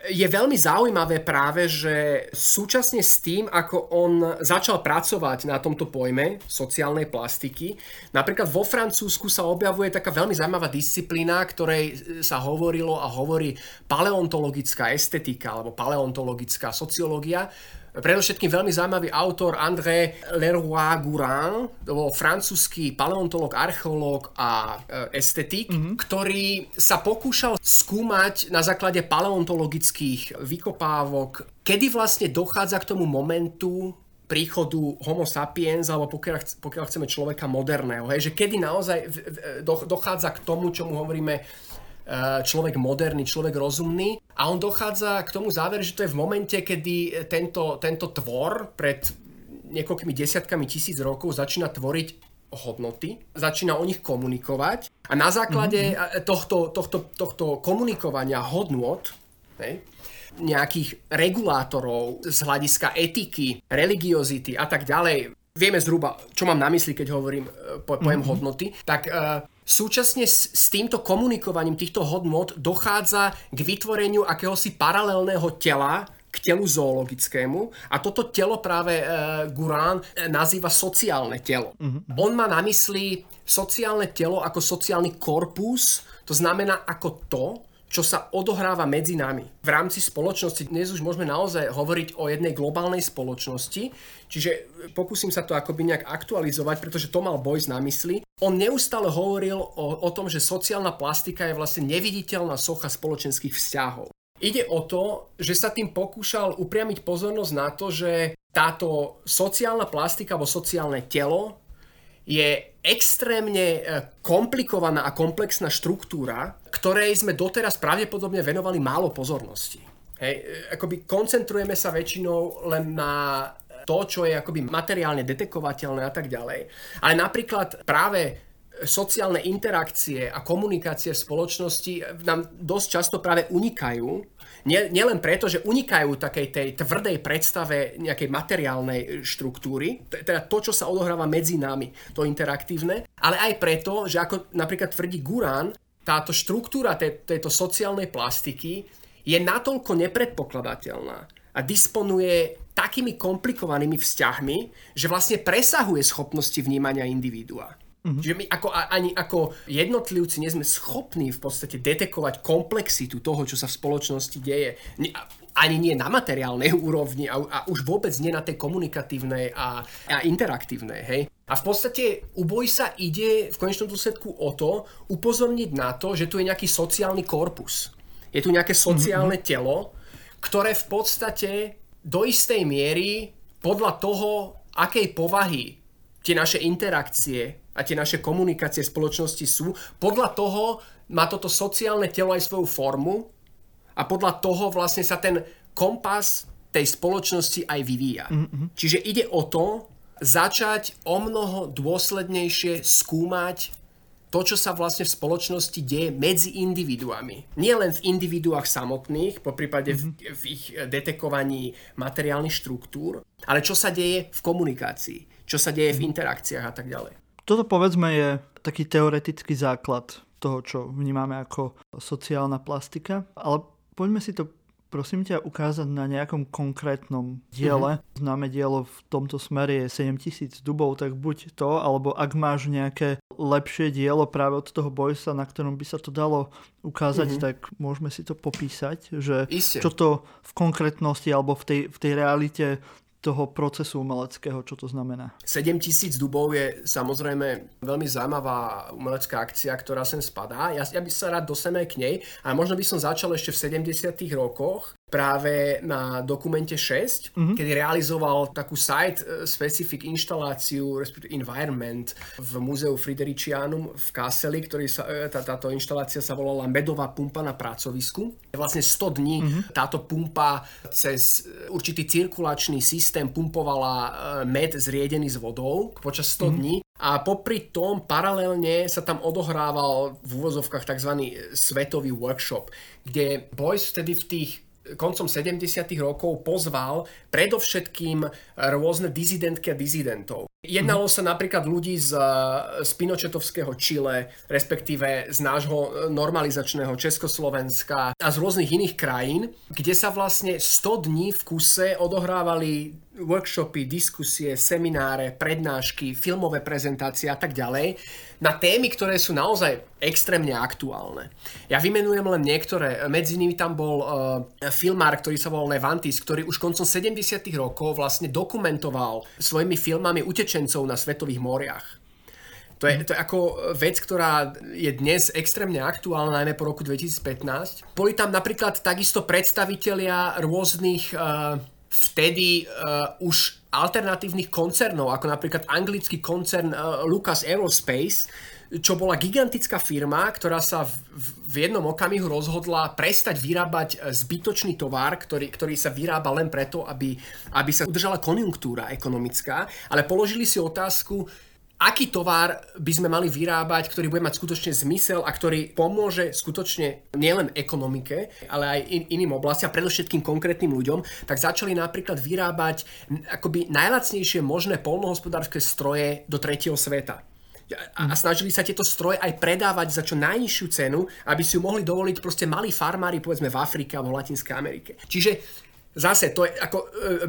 Je veľmi zaujímavé práve, že súčasne s tým, ako on začal pracovať na tomto pojme sociálnej plastiky, napríklad vo Francúzsku sa objavuje taká veľmi zaujímavá disciplína, ktorej sa hovorilo a hovorí paleontologická estetika alebo paleontologická sociológia. Predovšetkým veľmi zaujímavý autor André Leroi-Gourhan, to bol francúzsky paleontolog, archeológ a estetik, ktorý sa pokúšal skúmať na základe paleontologických vykopávok, kedy vlastne dochádza k tomu momentu príchodu homo sapiens, alebo pokiaľ chceme človeka moderného. Hej, že kedy naozaj dochádza k tomu, čomu hovoríme človek moderný, človek rozumný. A on dochádza k tomu záveru, že to je v momente, kedy tento tvor pred niekoľkými desiatkami tisíc rokov začína tvoriť hodnoty, začína o nich komunikovať a na základe tohto komunikovania hodnôt, nejakých regulátorov z hľadiska etiky, religiozity a tak ďalej, vieme zhruba, čo mám na mysli, keď hovorím pojem hodnoty, tak súčasne s týmto komunikovaním týchto hodnôt dochádza k vytvoreniu akéhosi paralelného tela k telu zoologickému a toto telo práve Gourhan nazýva sociálne telo. On má na mysli sociálne telo ako sociálny korpus, to znamená ako to, čo sa odohráva medzi nami. V rámci spoločnosti dnes už môžeme naozaj hovoriť o jednej globálnej spoločnosti, čiže pokúsim sa to akoby nejak aktualizovať, pretože to mal Beuys na mysli. On neustále hovoril o tom, že sociálna plastika je vlastne neviditeľná socha spoločenských vzťahov. Ide o to, že sa tým pokúšal upriamiť pozornosť na to, že táto sociálna plastika alebo sociálne telo je extrémne komplikovaná a komplexná štruktúra, ktorej sme doteraz pravdepodobne venovali málo pozornosti. Hej, akoby koncentrujeme sa väčšinou len na to, čo je akoby materiálne detekovateľné a tak ďalej. Ale napríklad práve sociálne interakcie a komunikácie v spoločnosti nám dosť často práve unikajú. Nielen preto, že unikajú takej tej tvrdej predstave nejakej materiálnej štruktúry, teda to, čo sa odohráva medzi nami, to interaktívne, ale aj preto, že ako napríklad tvrdí Gourhan, táto štruktúra tejto sociálnej plastiky je natoľko nepredpokladateľná a disponuje takými komplikovanými vzťahmi, že vlastne presahuje schopnosti vnímania individua. Že my ako jednotlivci nie sme schopní v podstate detekovať komplexitu toho, čo sa v spoločnosti deje. Ani nie na materiálnej úrovni a už vôbec nie na tej komunikatívnej a interaktívnej. Hej? A v podstate u Beuysa ide v konečnom dôsledku o to upozorniť na to, že tu je nejaký sociálny korpus. Je tu nejaké sociálne telo, ktoré v podstate do istej miery podľa toho, akej povahy tie naše interakcie a tie naše komunikácie spoločnosti sú. Podľa toho má toto sociálne telo aj svoju formu a podľa toho vlastne sa ten kompas tej spoločnosti aj vyvíja. Čiže ide o to začať omnoho dôslednejšie skúmať to, čo sa vlastne v spoločnosti deje medzi individuami. Nie len v individuách samotných, poprípade v ich detekovaní materiálnych štruktúr, ale čo sa deje v komunikácii, čo sa deje v interakciách a tak ďalej. Toto povedzme je taký teoretický základ toho, čo vnímame ako sociálna plastika. Ale poďme si to, prosím ťa, ukázať na nejakom konkrétnom diele. Známe dielo v tomto smere je 7000 dubov, tak buď to, alebo ak máš nejaké lepšie dielo práve od toho Beuysa, na ktorom by sa to dalo ukázať, tak môžeme si to popísať, že Isté. Čo to v konkrétnosti alebo v tej realite toho procesu umeleckého, čo to znamená. 7000 dubov je samozrejme veľmi zaujímavá umelecká akcia, ktorá sem spadá. Ja by sa rád dosemel k nej a možno by som začal ešte v 70. rokoch práve na Dokumente 6, kedy realizoval takú site-specific inštaláciu, respektive environment v múzeu Fridericianum v Kasseli, ktorý táto inštalácia sa volala Medová pumpa na pracovisku. Vlastne 100 dní táto pumpa cez určitý cirkulačný systém pumpovala med zriedený s vodou počas 100 dní. A popri tom paralelne sa tam odohrával v úvozovkách tzv. Svetový workshop, kde Beuys vtedy v tých koncom 70. rokov pozval predovšetkým rôzne dizidentky a dizidentov. Jednalo sa napríklad ľudí z pinočetovského Čile, respektíve z nášho normalizačného Československa a z rôznych iných krajín, kde sa vlastne 100 dní v kuse odohrávali workshopy, diskusie, semináre, prednášky, filmové prezentácie a tak ďalej na témy, ktoré sú naozaj extrémne aktuálne. Ja vymenujem len niektoré. Medzi nimi tam bol filmár, ktorý sa volal Levantis, ktorý už koncom 70. rokov vlastne dokumentoval svojimi filmami utečencov na svetových moriach. To je ako vec, ktorá je dnes extrémne aktuálna, najmä po roku 2015. Boli tam napríklad takisto predstavitelia rôznych vtedy už alternatívnych koncernov, ako napríklad anglický koncern Lucas Aerospace, čo bola gigantická firma, ktorá sa v jednom okamihu rozhodla prestať vyrábať zbytočný tovar, ktorý sa vyrába len preto, aby sa udržala konjunktúra ekonomická, ale položili si otázku, aký tovar by sme mali vyrábať, ktorý bude mať skutočne zmysel a ktorý pomôže skutočne nielen ekonomike, ale aj iným oblastiam, predovšetkým konkrétnym ľuďom, tak začali napríklad vyrábať akoby najlacnejšie možné poľnohospodárske stroje do tretieho sveta. A snažili sa tieto stroje aj predávať za čo najnižšiu cenu, aby si ju mohli dovoliť proste malí farmári, povedzme v Afrike alebo v Latinskej Amerike. Čiže zase, to je ako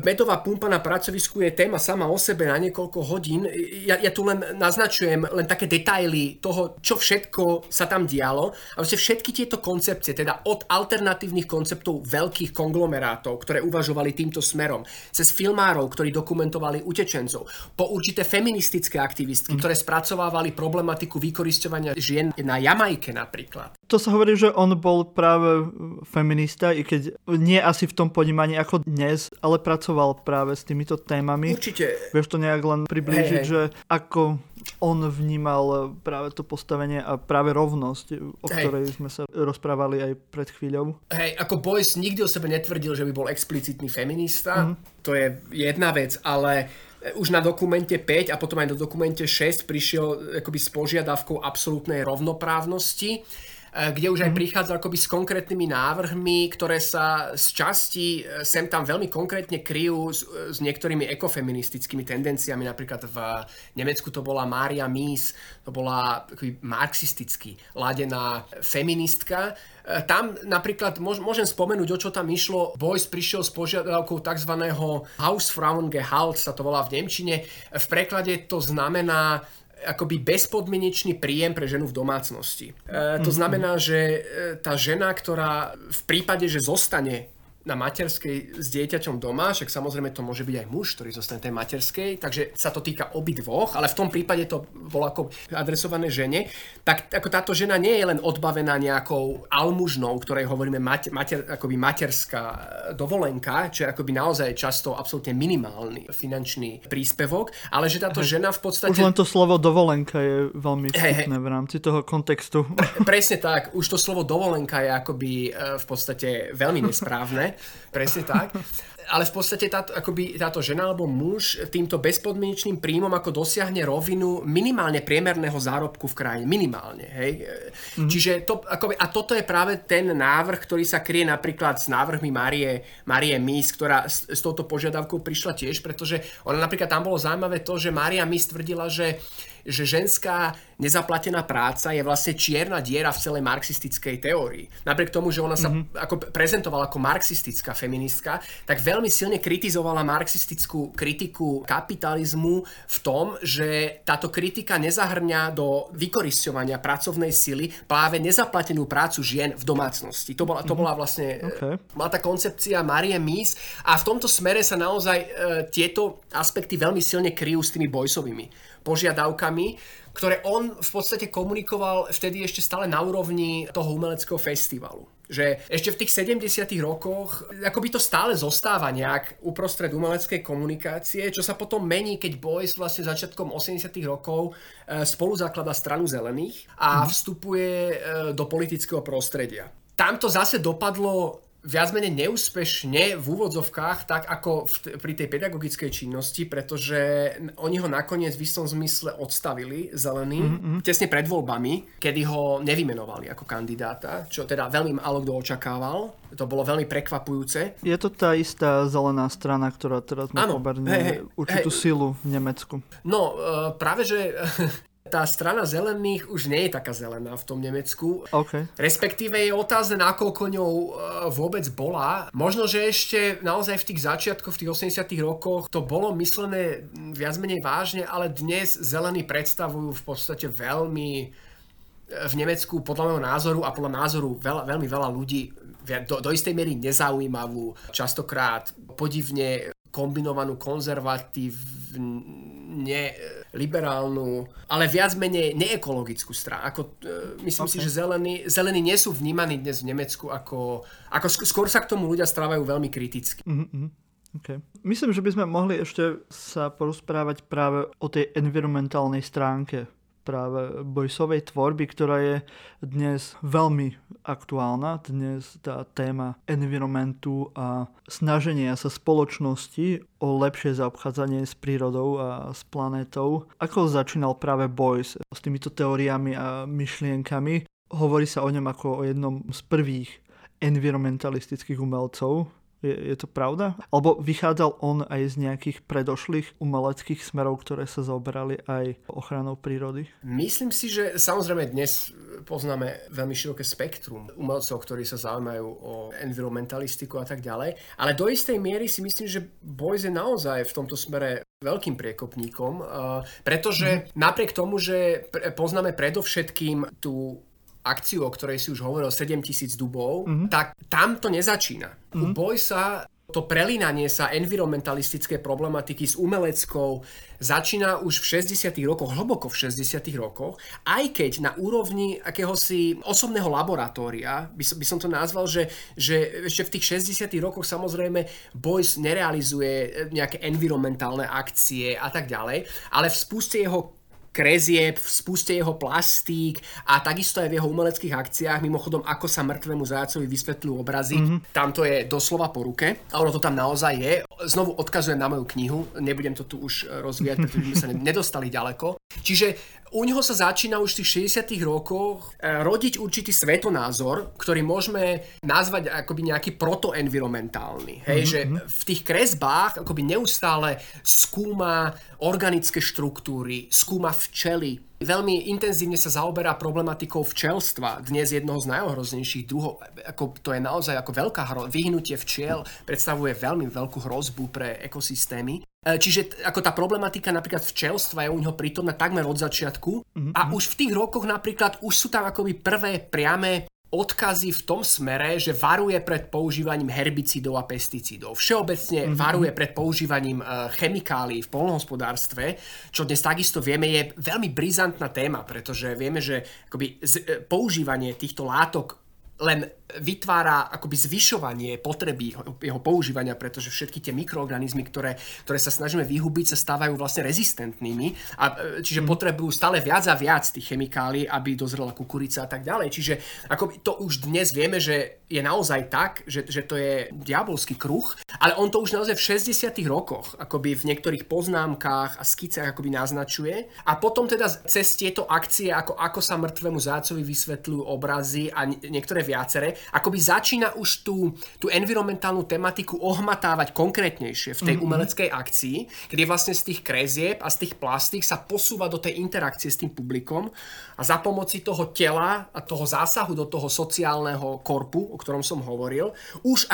medová pumpa na pracovisku je téma sama o sebe na niekoľko hodín. Ja tu len naznačujem len také detaily toho, čo všetko sa tam dialo. A vlastne všetky tieto koncepcie, teda od alternatívnych konceptov veľkých konglomerátov, ktoré uvažovali týmto smerom, cez filmárov, ktorí dokumentovali utečencov, po určité feministické aktivistky, ktoré spracovávali problematiku vykorisťovania žien na Jamajke napríklad. To sa hovorí, že on bol práve feminista, i keď nie asi v tom ponímaní ako dnes, ale pracoval práve s týmito témami. Určite. Vieš to nejak len priblížiť, že ako on vnímal práve to postavenie a práve rovnosť, o ktorej sme sa rozprávali aj pred chvíľou. Hej, ako Beuys nikdy o sebe netvrdil, že by bol explicitný feminista, to je jedna vec, ale už na Dokumente 5 a potom aj do Dokumente 6 prišiel akoby s požiadavkou absolútnej rovnoprávnosti, kde už aj prichádza akoby s konkrétnymi návrhmi, ktoré sa z časti sem tam veľmi konkrétne kryjú s niektorými ekofeministickými tendenciami. Napríklad v Nemecku to bola Maria Mies, to bola akoby marxisticky ladená feministka. Tam napríklad môžem spomenúť, o čo tam išlo. Beuys prišiel s požiadavkou tzv. Hausfrauengehalt, sa to volá v nemčine. V preklade to znamená akoby bezpodmienečný príjem pre ženu v domácnosti. To znamená, že tá žena, ktorá v prípade, že zostane na materskej s dieťaťom doma, však samozrejme to môže byť aj muž, ktorý zostane tej materskej, takže sa to týka obidvoch, ale v tom prípade to bolo ako adresované žene, tak ako táto žena nie je len odbavená nejakou almužnou, ktorej hovoríme akoby materská dovolenka, čo je akoby naozaj často absolútne minimálny finančný príspevok, ale že táto žena v podstate... Už len to slovo dovolenka je veľmi vstupné v rámci toho kontextu. Presne tak, už to slovo dovolenka je akoby v podstate veľmi nesprávne. Presne tak. Ale v podstate táto žena alebo muž týmto bezpodmienečným príjmom ako dosiahne rovinu minimálne priemerného zárobku v krajine. Minimálne. Hej? Čiže to, akoby, a toto je práve ten návrh, ktorý sa kryje napríklad s návrhmi Marie Mies, ktorá s touto požiadavkou prišla tiež, pretože ona napríklad tam bolo zaujímavé to, že Maria Mies tvrdila, že že ženská nezaplatená práca je vlastne čierna diera v celej marxistickej teórii. Napriek tomu, že ona sa ako prezentovala ako marxistická feministka, tak veľmi silne kritizovala marxistickú kritiku kapitalizmu v tom, že táto kritika nezahrňa do vykorisťovania pracovnej sily práve nezaplatenú prácu žien v domácnosti. To bola vlastne bola tá koncepcia Marie Mies a v tomto smere sa naozaj tieto aspekty veľmi silne kryjú s tými Beuyesovými požiadavkami, ktoré on v podstate komunikoval vtedy ešte stále na úrovni toho umeleckého festivalu. Že ešte v tých 70. rokoch akoby to stále zostáva nejak uprostred umeleckej komunikácie, čo sa potom mení, keď Beuys vlastne začiatkom 80. rokov spolu zaklada Stranu zelených a vstupuje do politického prostredia. Tam to zase dopadlo viac menej neúspešne v úvodzovkách, tak ako pri tej pedagogickej činnosti, pretože oni ho nakoniec v istom zmysle odstavili, zelený, tesne pred voľbami, kedy ho nevymenovali ako kandidáta, čo teda veľmi málo kto očakával. To bolo veľmi prekvapujúce. Je to tá istá Zelená strana, ktorá teraz má určitú silu v Nemecku. No, práve že... Tá Strana zelených už nie je taká zelená v tom Nemecku. Okay. Respektíve je otázne, nakoľko ňou vôbec bola. Možno, že ešte naozaj v tých začiatkoch, v tých 80. rokoch to bolo myslené viac menej vážne, ale dnes zelení predstavujú v podstate veľmi v Nemecku podľa môjho názoru a podľa názoru veľmi veľa ľudí do istej miery nezaujímavú, častokrát podivne kombinovanú konzervatívne liberálnu, ale viac menej neekologickú stranu. Myslím si, že zelení nie sú vnímaní dnes v Nemecku ako skôr sa k tomu ľudia strávajú veľmi kriticky. Okay. Myslím, že by sme mohli ešte sa porozprávať práve o tej environmentálnej stránke práve Beuyesovej tvorby, ktorá je dnes veľmi aktuálna. Dnes tá téma environmentu a snaženia sa spoločnosti o lepšie zaobchádzanie s prírodou a s planetou. Ako začínal práve Beuys s týmito teóriami a myšlienkami? Hovorí sa o ňom ako o jednom z prvých environmentalistických umelcov. Je to pravda? Alebo vychádzal on aj z nejakých predošlých umeleckých smerov, ktoré sa zaoberali aj ochranou prírody? Myslím si, že samozrejme dnes poznáme veľmi široké spektrum umelcov, ktorí sa zaujímajú o environmentalistiku a tak ďalej. Ale do istej miery si myslím, že Beuys je naozaj v tomto smere veľkým priekopníkom, pretože napriek tomu, že poznáme predovšetkým tú akciu, o ktorej si už hovoril, 7000 dubov, tak tam to nezačína. U Beuysa to prelínanie sa environmentalistické problematiky s umeleckou začína už v 60. rokoch, hlboko v 60. rokoch, aj keď na úrovni akéhosi osobného laboratória, by som to nazval, že ešte v tých 60. rokoch samozrejme Beuys nerealizuje nejaké environmentálne akcie a tak ďalej, ale v spuste jeho krezieb, v spuste jeho plastík a takisto aj v jeho umeleckých akciách, mimochodom Ako sa mŕtvemu zajacovi vysvetľujú obrazy, tamto je doslova po ruke a ono to tam naozaj je. Znovu odkazujem na moju knihu, nebudem to tu už rozvíjať, pretože sme sa nedostali ďaleko. Čiže u neho sa začína už v tých 60. rokoch rodiť určitý svetonázor, ktorý môžeme nazvať akoby nejaký protoenvironmentálny. Hej, že v tých kresbách akoby neustále skúma organické štruktúry, skúma včely. Veľmi intenzívne sa zaoberá problematikou včelstva, dnes jednoho z najohroznejších druhov. To je naozaj ako veľká hrozba. Vyhnutie včiel predstavuje veľmi veľkú hrozbu pre ekosystémy. Čiže ako tá problematika napríklad včelstva je u neho prítomná takmer od začiatku a už v tých rokoch napríklad už sú tam akoby prvé priame odkazy v tom smere, že varuje pred používaním herbicidov a pesticídov. Všeobecne varuje pred používaním chemikálií v poľnohospodárstve, čo dnes takisto vieme je veľmi brizantná téma, pretože vieme, že akoby používanie týchto látok len vytvára akoby zvyšovanie potreby jeho používania, pretože všetky tie mikroorganizmy, ktoré sa snažíme vyhubiť, sa stávajú vlastne rezistentnými. Čiže potrebujú stále viac a viac tých chemikálií, aby dozrela kukurica a tak ďalej. Čiže akoby to už dnes vieme, že je naozaj tak, že to je diabolský kruh, ale on to už naozaj v 60. rokoch akoby v niektorých poznámkach a skicách akoby naznačuje. A potom teda cez tieto akcie, ako sa mŕtvemu zajacovi vysvetľujú obrazy a niektoré viacere, akoby začína už tú environmentálnu tematiku ohmatávať konkrétnejšie v tej umeleckej akcii, kde vlastne z tých kresieb a z tých plastík sa posúva do tej interakcie s tým publikom a za pomoci toho tela a toho zásahu do toho sociálneho korpu, o ktorom som hovoril, už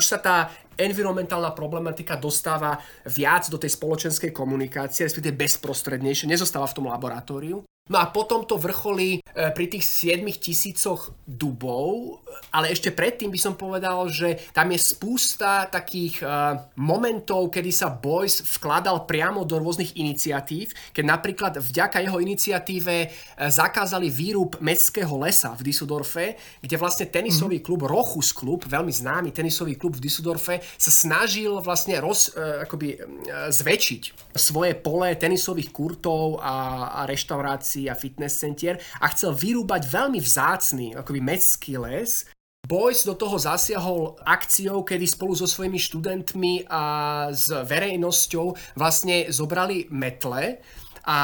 sa tá environmentálna problematika dostáva viac do tej spoločenskej komunikácie, respektíve bezprostrednejšie, nezostáva v tom laboratóriu. No a potom to vrcholí pri tých 7 000 dubov, ale ešte predtým by som povedal, že tam je spústa takých momentov, kedy sa Beuys vkladal priamo do rôznych iniciatív, keď napríklad vďaka jeho iniciatíve zakázali výrub mestského lesa v Düsseldorfe, kde vlastne tenisový klub Rochus klub, veľmi známy tenisový klub v Düsseldorfe, sa snažil vlastne zväčšiť svoje pole tenisových kurtov a reštaurácií a fitness center a chcel vyrúbať veľmi vzácny mestský les. Beuys do toho zasiahol akciou, kedy spolu so svojimi študentmi a s verejnosťou vlastne zobrali metle a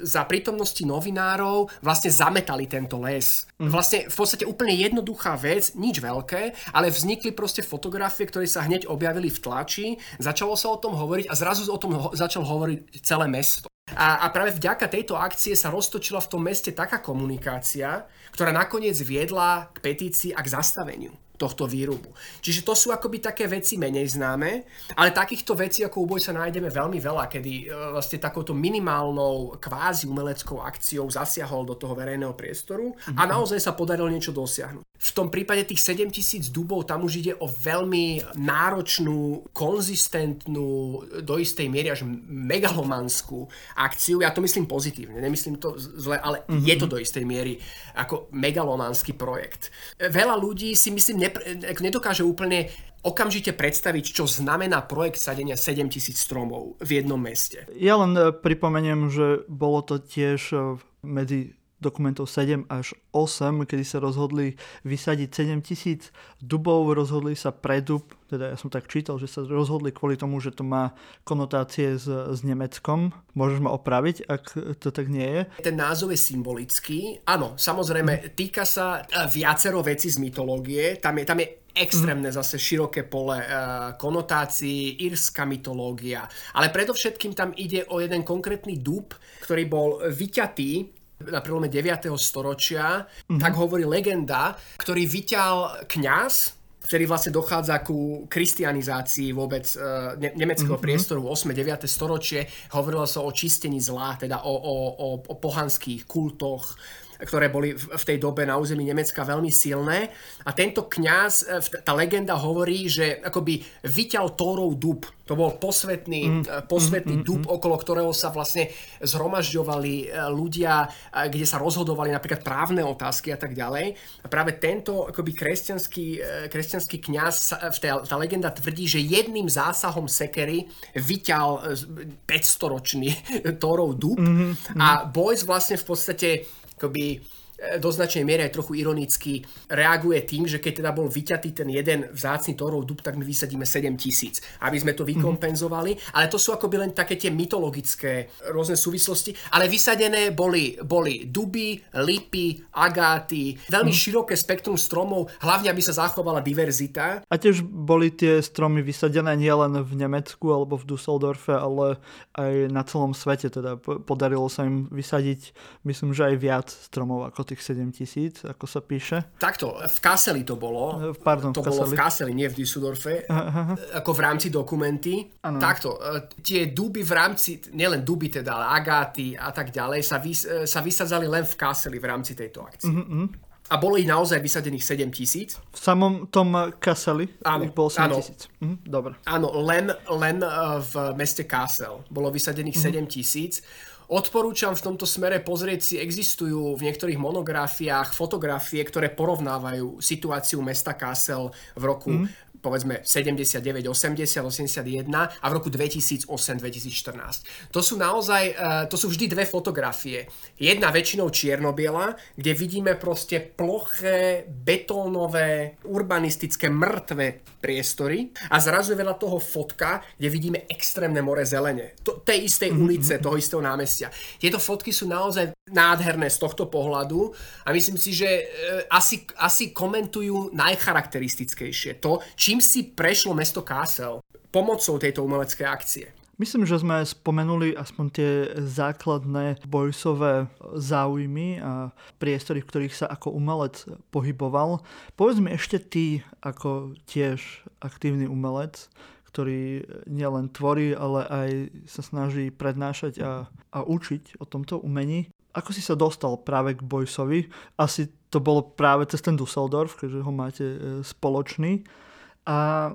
za prítomnosti novinárov vlastne zametali tento les. Vlastne v podstate úplne jednoduchá vec, nič veľké, ale vznikli proste fotografie, ktoré sa hneď objavili v tlači, začalo sa o tom hovoriť a zrazu o tom začal hovoriť celé mesto. A práve vďaka tejto akcie sa roztočila v tom meste taká komunikácia, ktorá nakoniec viedla k petícii a k zastaveniu tohto výrubu. Čiže to sú akoby také veci menej známe, ale takýchto vecí ako u Beuys sa nájdeme veľmi veľa, kedy vlastne takouto minimálnou kvázi umeleckou akciou zasiahol do toho verejného priestoru a naozaj sa podarilo niečo dosiahnuť. V tom prípade tých 7 000 dubov tam už ide o veľmi náročnú, konzistentnú, do istej miery až megalomanskú akciu. Ja to myslím pozitívne, nemyslím to zle, ale je to do istej miery ako megalomanský projekt. Veľa ľudí si myslím nedokáže úplne okamžite predstaviť, čo znamená projekt sadenia 7 000 stromov v jednom meste. Ja len pripomeniem, že bolo to tiež medzi dokumentov 7 až 8, kedy sa rozhodli vysadiť 7 000 dubov, rozhodli sa pre dub, teda ja som tak čítal, že sa rozhodli kvôli tomu, že to má konotácie s Nemeckom. Môžeš ma opraviť, ak to tak nie je? Ten názov je symbolický. Áno, samozrejme, týka sa viacero vecí z mytológie. Tam je extrémne zase široké pole konotácií, írska mytológia. Ale predovšetkým tam ide o jeden konkrétny dub, ktorý bol vyťatý na prelome 9. storočia, tak hovorí legenda, ktorý vyťal kňaz, ktorý vlastne dochádza ku kristianizácii vôbec nemeckého priestoru v 8. 9. storočie. Hovorilo sa o čistení zla, teda o pohanských kultoch, ktoré boli v tej dobe na území Nemecka veľmi silné. A tento kňaz, tá legenda hovorí, že akoby vyťal Tórov dub. To bol posvetný dub, okolo ktorého sa vlastne zhromažďovali ľudia, kde sa rozhodovali napríklad právne otázky a tak ďalej. A práve tento akoby kresťanský kňaz, tá legenda tvrdí, že jedným zásahom sekery vyťal 500-ročný Tórov dub. A Beuys vlastne v podstate akoby do značnej miery aj trochu ironicky reaguje tým, že keď teda bol vyťatý ten jeden vzácny Tórov dub, tak my vysadíme 7 000, aby sme to vykompenzovali. Ale to sú akoby len také tie mytologické rôzne súvislosti. Ale vysadené boli duby, lipy, agáty, veľmi široké spektrum stromov, hlavne aby sa zachovala diverzita. A tiež boli tie stromy vysadené nielen v Nemecku alebo v Düsseldorfe, ale aj na celom svete. Teda podarilo sa im vysadiť, myslím, že aj viac stromov ako tých 7 000, ako sa píše. Takto, v Kasseli to bolo. Pardon, to bolo v Kasseli, nie v Düsseldorfe. Aha. Ako v rámci dokumenty. Ano. Takto, tie duby v rámci, nielen duby teda, ale agáty a tak ďalej, sa vysadzali len v Kasseli v rámci tejto akcie. A bolo ich naozaj vysadených 7 000. V samom tom Kasseli ich bolo 7 000. Dobre. Áno, len v meste Kassel bolo vysadených 7 000. Odporúčam v tomto smere pozrieť si, existujú v niektorých monografiách fotografie, ktoré porovnávajú situáciu mesta Kassel v roku povedzme 79, 80, 81 a v roku 2008-2014. To sú naozaj, to sú vždy dve fotografie. Jedna väčšinou čierno-biela, kde vidíme proste ploché, betónové, urbanistické, mŕtve priestory a zrazu veľa toho fotka, kde vidíme extrémne more zelene. Tej istej ulice, toho istého námestia. Tieto fotky sú naozaj nádherné z tohto pohľadu a myslím si, že asi komentujú najcharakteristickejšie to, čím si prešlo mesto Kassel pomocou tejto umeleckej akcie. Myslím, že sme spomenuli aspoň tie základné Beuyssové záujmy a priestory, v ktorých sa ako umelec pohyboval. Povedz mi ešte ty, ako tiež aktívny umelec, ktorý nielen tvorí, ale aj sa snaží prednášať a učiť o tomto umení. Ako si sa dostal práve k Beuysovi? Asi to bolo práve cez ten Düsseldorf, keďže ho máte spoločný. A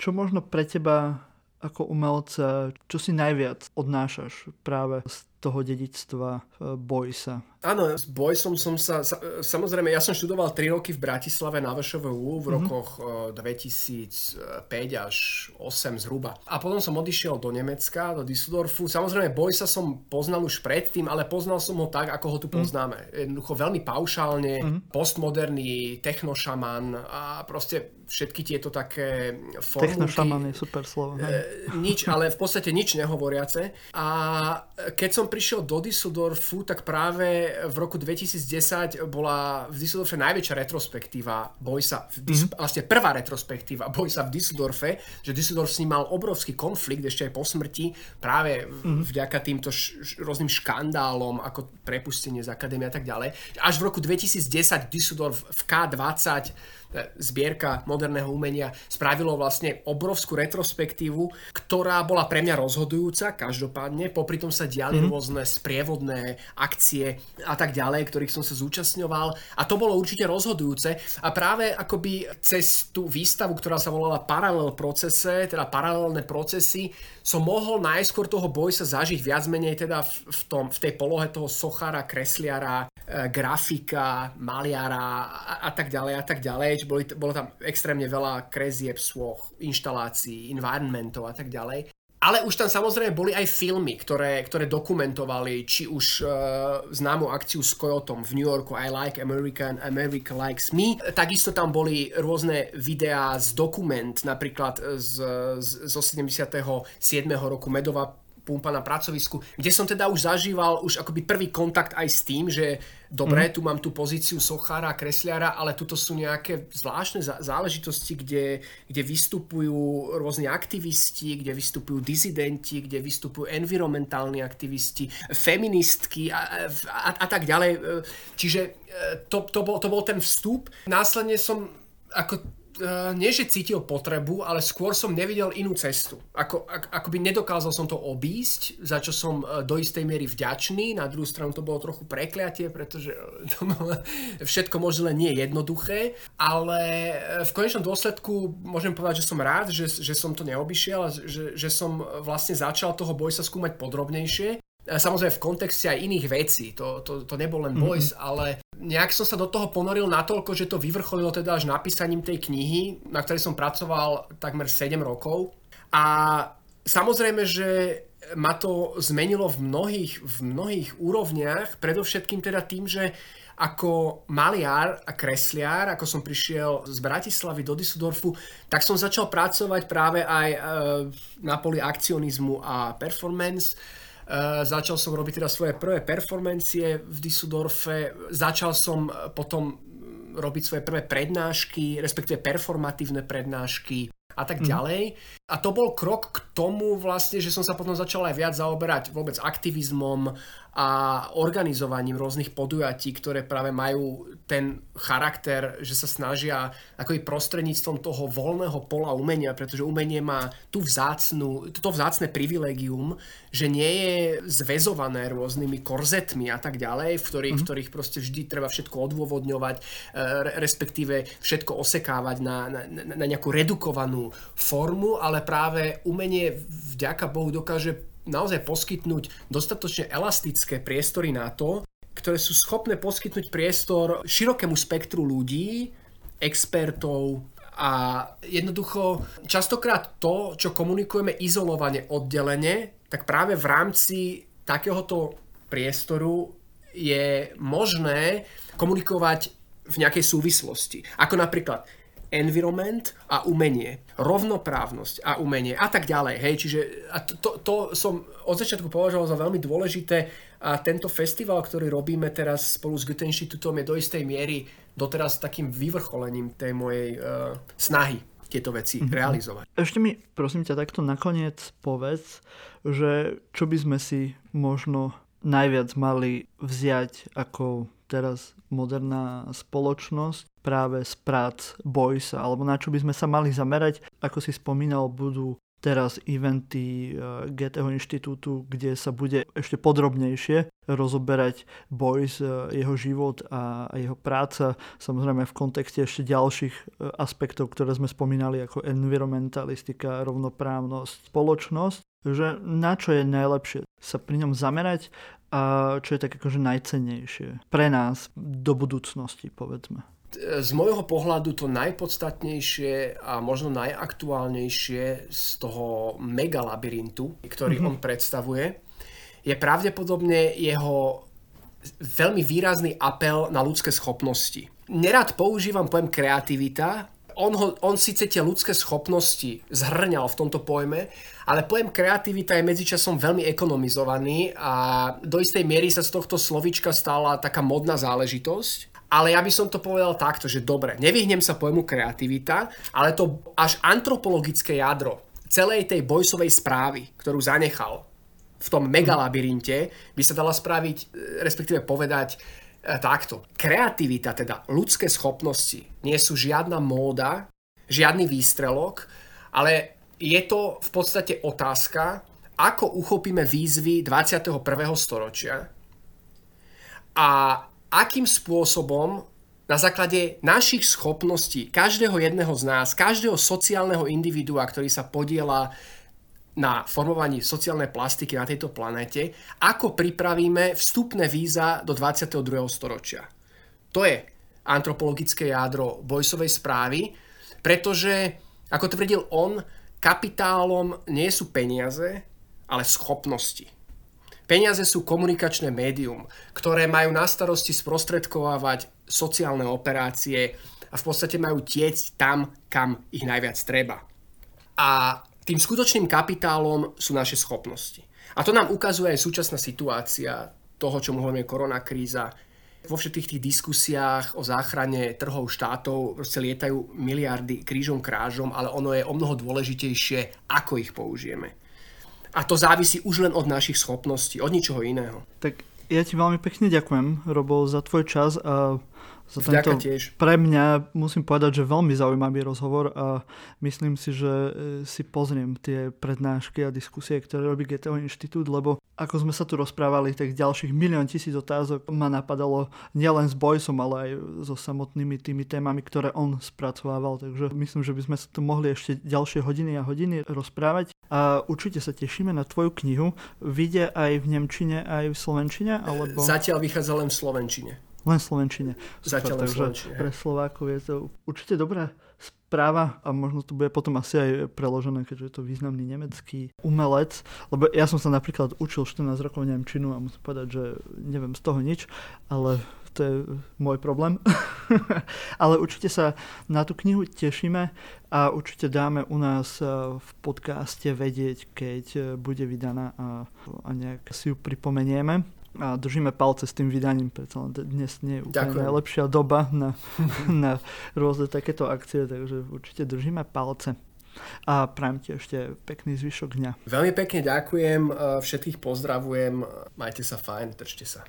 čo možno pre teba ako umelca, čo si najviac odnášaš práve z toho dedičstva Beuysa? Áno, s Beuysom som sa... Samozrejme, ja som študoval 3 roky v Bratislave na VŠVU v rokoch 2005 až 2008 zhruba. A potom som odišiel do Nemecka, do Düsseldorfu. Samozrejme, Beuysa som poznal už predtým, ale poznal som ho tak, ako ho tu poznáme. Jednoducho veľmi paušálne, postmoderný, technošaman a proste všetky tieto také formulky. Technošaman je super slovo. Nič, ale v podstate nič nehovoriace. A keď som prišiel do Düsseldorfu, tak práve v roku 2010 bola v Düsseldorfe najväčšia retrospektíva Beuysa, vlastne prvá retrospektíva Beuysa v Düsseldorfe, že Düsseldorf s ním mal obrovský konflikt ešte aj po smrti práve vďaka týmto rôznym škandálom ako prepustenie z akadémie a tak ďalej. Až v roku 2010 Düsseldorf v K20, zbierka moderného umenia, spravilo vlastne obrovskú retrospektívu, ktorá bola pre mňa rozhodujúca každopádne, popri tom sa diali rôzne sprievodné akcie a tak ďalej, ktorých som sa zúčastňoval a to bolo určite rozhodujúce a práve akoby cez tú výstavu, ktorá sa volala Parallel procese, teda paralelné procesy, som mohol najskôr toho Beuysa zažiť viac menej teda v tej polohe toho sochára, kresliara, grafika, maliara a tak ďalej a tak ďalej. Bolo tam extrémne veľa kresieb, sôch, inštalácií, environmentov a tak ďalej. Ale už tam samozrejme boli aj filmy, ktoré dokumentovali či už známu akciu s Coyotom v New Yorku I Like America and America Likes Me. Takisto tam boli rôzne videá z dokument, napríklad zo 77. roku Medová pumpa na pracovisku, kde som teda už zažíval už akoby prvý kontakt aj s tým, že dobre, tu mám tú pozíciu sochára, kresliara, ale tuto sú nejaké zvláštne záležitosti, kde vystupujú rôzni aktivisti, kde vystupujú dizidenti, kde vystupujú environmentálni aktivisti, feministky a tak ďalej. Čiže to bol ten vstup. Následne som ako... nie, že cítil potrebu, ale skôr som nevidel inú cestu. Akoby nedokázal som to obísť, za čo som do istej miery vďačný. Na druhú stranu to bolo trochu prekliatie, pretože to bolo všetko možno len nie jednoduché. Ale v konečnom dôsledku môžem povedať, že som rád, že som to neobyšiel a že som vlastne začal toho Beuysa skúmať podrobnejšie. Samozrejme v kontexte aj iných vecí. To nebol len Beuysa, ale... nejak som sa do toho ponoril natoľko, že to vyvrcholilo teda až napísaním tej knihy, na ktorej som pracoval takmer 7 rokov. A samozrejme, že ma to zmenilo v mnohých úrovniach, predovšetkým teda tým, že ako maliar a kresliar, ako som prišiel z Bratislavy do Düsseldorfu, tak som začal pracovať práve aj na poli akcionizmu a performance. Začal som robiť teda svoje prvé performancie v Düsseldorfe, začal som potom robiť svoje prvé prednášky, respektíve performatívne prednášky a tak ďalej. A to bol krok k tomu vlastne, že som sa potom začal aj viac zaoberať vôbec aktivizmom a organizovaním rôznych podujatí, ktoré práve majú ten charakter, že sa snažia akoby prostredníctvom toho voľného pola umenia, pretože umenie má toto vzácne privilégium, že nie je zväzované rôznymi korzetmi a tak ďalej, v ktorých proste vždy treba všetko odôvodňovať, respektíve všetko osekávať na nejakú redukovanú formu, ale práve umenie vďaka Bohu dokáže naozaj poskytnúť dostatočne elastické priestory na to, ktoré sú schopné poskytnúť priestor širokému spektru ľudí, expertov A jednoducho, častokrát to, čo komunikujeme izolovane, oddelenie, tak práve v rámci takéhoto priestoru je možné komunikovať v nejakej súvislosti. Ako napríklad environment a umenie, rovnoprávnosť a umenie a tak ďalej. Hej, čiže to som od začiatku považoval za veľmi dôležité. A tento festival, ktorý robíme teraz spolu s Goetheho inštitútom, je do istej miery doteraz takým vyvrcholením tej mojej snahy tieto veci realizovať. Ešte mi, prosím ťa, takto nakoniec povedz, že čo by sme si možno najviac mali vziať ako teraz moderná spoločnosť práve z prác Beuysa, alebo na čo by sme sa mali zamerať. Ako si spomínal, budú teraz eventy Goetheho inštitútu, kde sa bude ešte podrobnejšie rozoberať Beuys, jeho život a jeho práca, samozrejme v kontexte ešte ďalších aspektov, ktoré sme spomínali, ako environmentalistika, rovnoprávnosť, spoločnosť, že na čo je najlepšie sa pri ňom zamerať a čo je tak akože najcennejšie pre nás do budúcnosti, povedzme. Z môjho pohľadu to najpodstatnejšie a možno najaktuálnejšie z toho mega labyrintu, ktorý on predstavuje, je pravdepodobne jeho veľmi výrazný apel na ľudské schopnosti. Nerad používam pojem kreativita. On síce tie ľudské schopnosti zhrňal v tomto pojme, ale pojem kreativita je medzičasom veľmi ekonomizovaný a do istej miery sa z tohto slovíčka stala taká modná záležitosť. Ale ja by som to povedal takto, že dobre, nevyhnem sa pojmu kreativita, ale to až antropologické jadro celej tej Beuyssovej správy, ktorú zanechal v tom megalabyrinte, by sa dala spraviť, respektíve povedať takto. Kreativita, teda ľudské schopnosti, nie sú žiadna móda, žiadny výstrelok, ale je to v podstate otázka, ako uchopíme výzvy 21. storočia a akým spôsobom na základe našich schopností každého jedného z nás, každého sociálneho individua, ktorý sa podieľa na formovaní sociálnej plastiky na tejto planéte, ako pripravíme vstupné víza do 22. storočia. To je antropologické jadro Beuysovej správy, pretože, ako tvrdil on, kapitálom nie sú peniaze, ale schopnosti. Peniaze sú komunikačné médium, ktoré majú na starosti sprostredkovávať sociálne operácie a v podstate majú tiecť tam, kam ich najviac treba. A tým skutočným kapitálom sú naše schopnosti. A to nám ukazuje aj súčasná situácia toho, čo mu hovoríme koronakríza. Vo všetkých tých diskusiách o záchrane trhov štátov proste lietajú miliardy krížom krážom, ale ono je omnoho dôležitejšie, ako ich použijeme. A to závisí už len od našich schopností, od ničoho iného. Tak ja ti veľmi pekne ďakujem, Robo, za tvoj čas a za tento pre mňa, musím povedať, že veľmi zaujímavý rozhovor a myslím si, že si pozriem tie prednášky a diskusie, ktoré robí Goetheho inštitút, lebo ako sme sa tu rozprávali, tak ďalších 1 000 000 otázok ma napadalo nielen s Beuysom, ale aj so samotnými tými témami, ktoré on spracovával, takže myslím, že by sme sa tu mohli ešte ďalšie hodiny a hodiny rozprávať. A určite sa tešíme na tvoju knihu. Vyjde aj v nemčine, aj v slovenčine? Alebo... Zatiaľ vychádza len v slovenčine. Len v slovenčine. Zatiaľ v slovenčine. Pre Slovákov je to určite dobrá správa a možno to bude potom asi aj preložené, keďže je to významný nemecký umelec. Lebo ja som sa napríklad učil 14 rokov nemčinu a musím povedať, že neviem z toho nič, ale to je môj problém. Ale určite sa na tú knihu tešíme a určite dáme u nás v podcaste vedieť, keď bude vydaná a nejak si ju pripomenieme. A držíme palce s tým vydaním, pretože dnes nie je úplne najlepšia doba na rôzne takéto akcie, takže určite držíme palce. A prajem ti ešte pekný zvyšok dňa. Veľmi pekne ďakujem, všetkých pozdravujem, majte sa fajn, držte sa.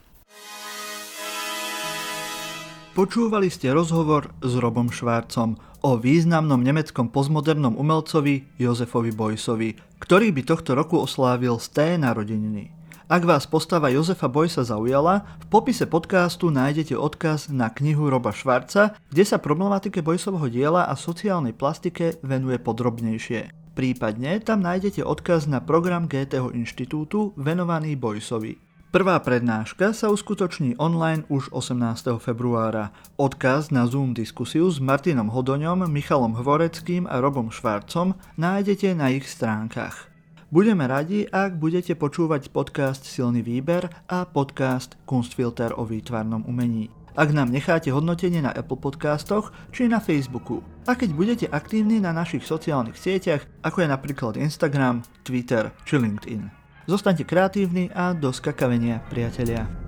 Počúvali ste rozhovor s Robom Švarcom o významnom nemeckom postmodernom umelcovi Josefovi Beuyovi, ktorý by tohto roku oslávil 100. narodeniny. Ak vás postava Josefa Beuya zaujala, v popise podcastu nájdete odkaz na knihu Roba Švarca, kde sa problematike Beuyovho diela a sociálnej plastike venuje podrobnejšie. Prípadne tam nájdete odkaz na program Goetheho inštitútu venovaný Beuyovi. Prvá prednáška sa uskutoční online už 18. februára. Odkaz na Zoom diskusiu s Martinom Hodoňom, Michalom Hvoreckým a Robom Švarcom nájdete na ich stránkach. Budeme radi, ak budete počúvať podcast Silný výber a podcast Kunstfilter o výtvarnom umení. Ak nám necháte hodnotenie na Apple podcastoch či na Facebooku. A keď budete aktívni na našich sociálnych sieťach, ako je napríklad Instagram, Twitter či LinkedIn. Zostaňte kreatívni a do skakavenia, priatelia.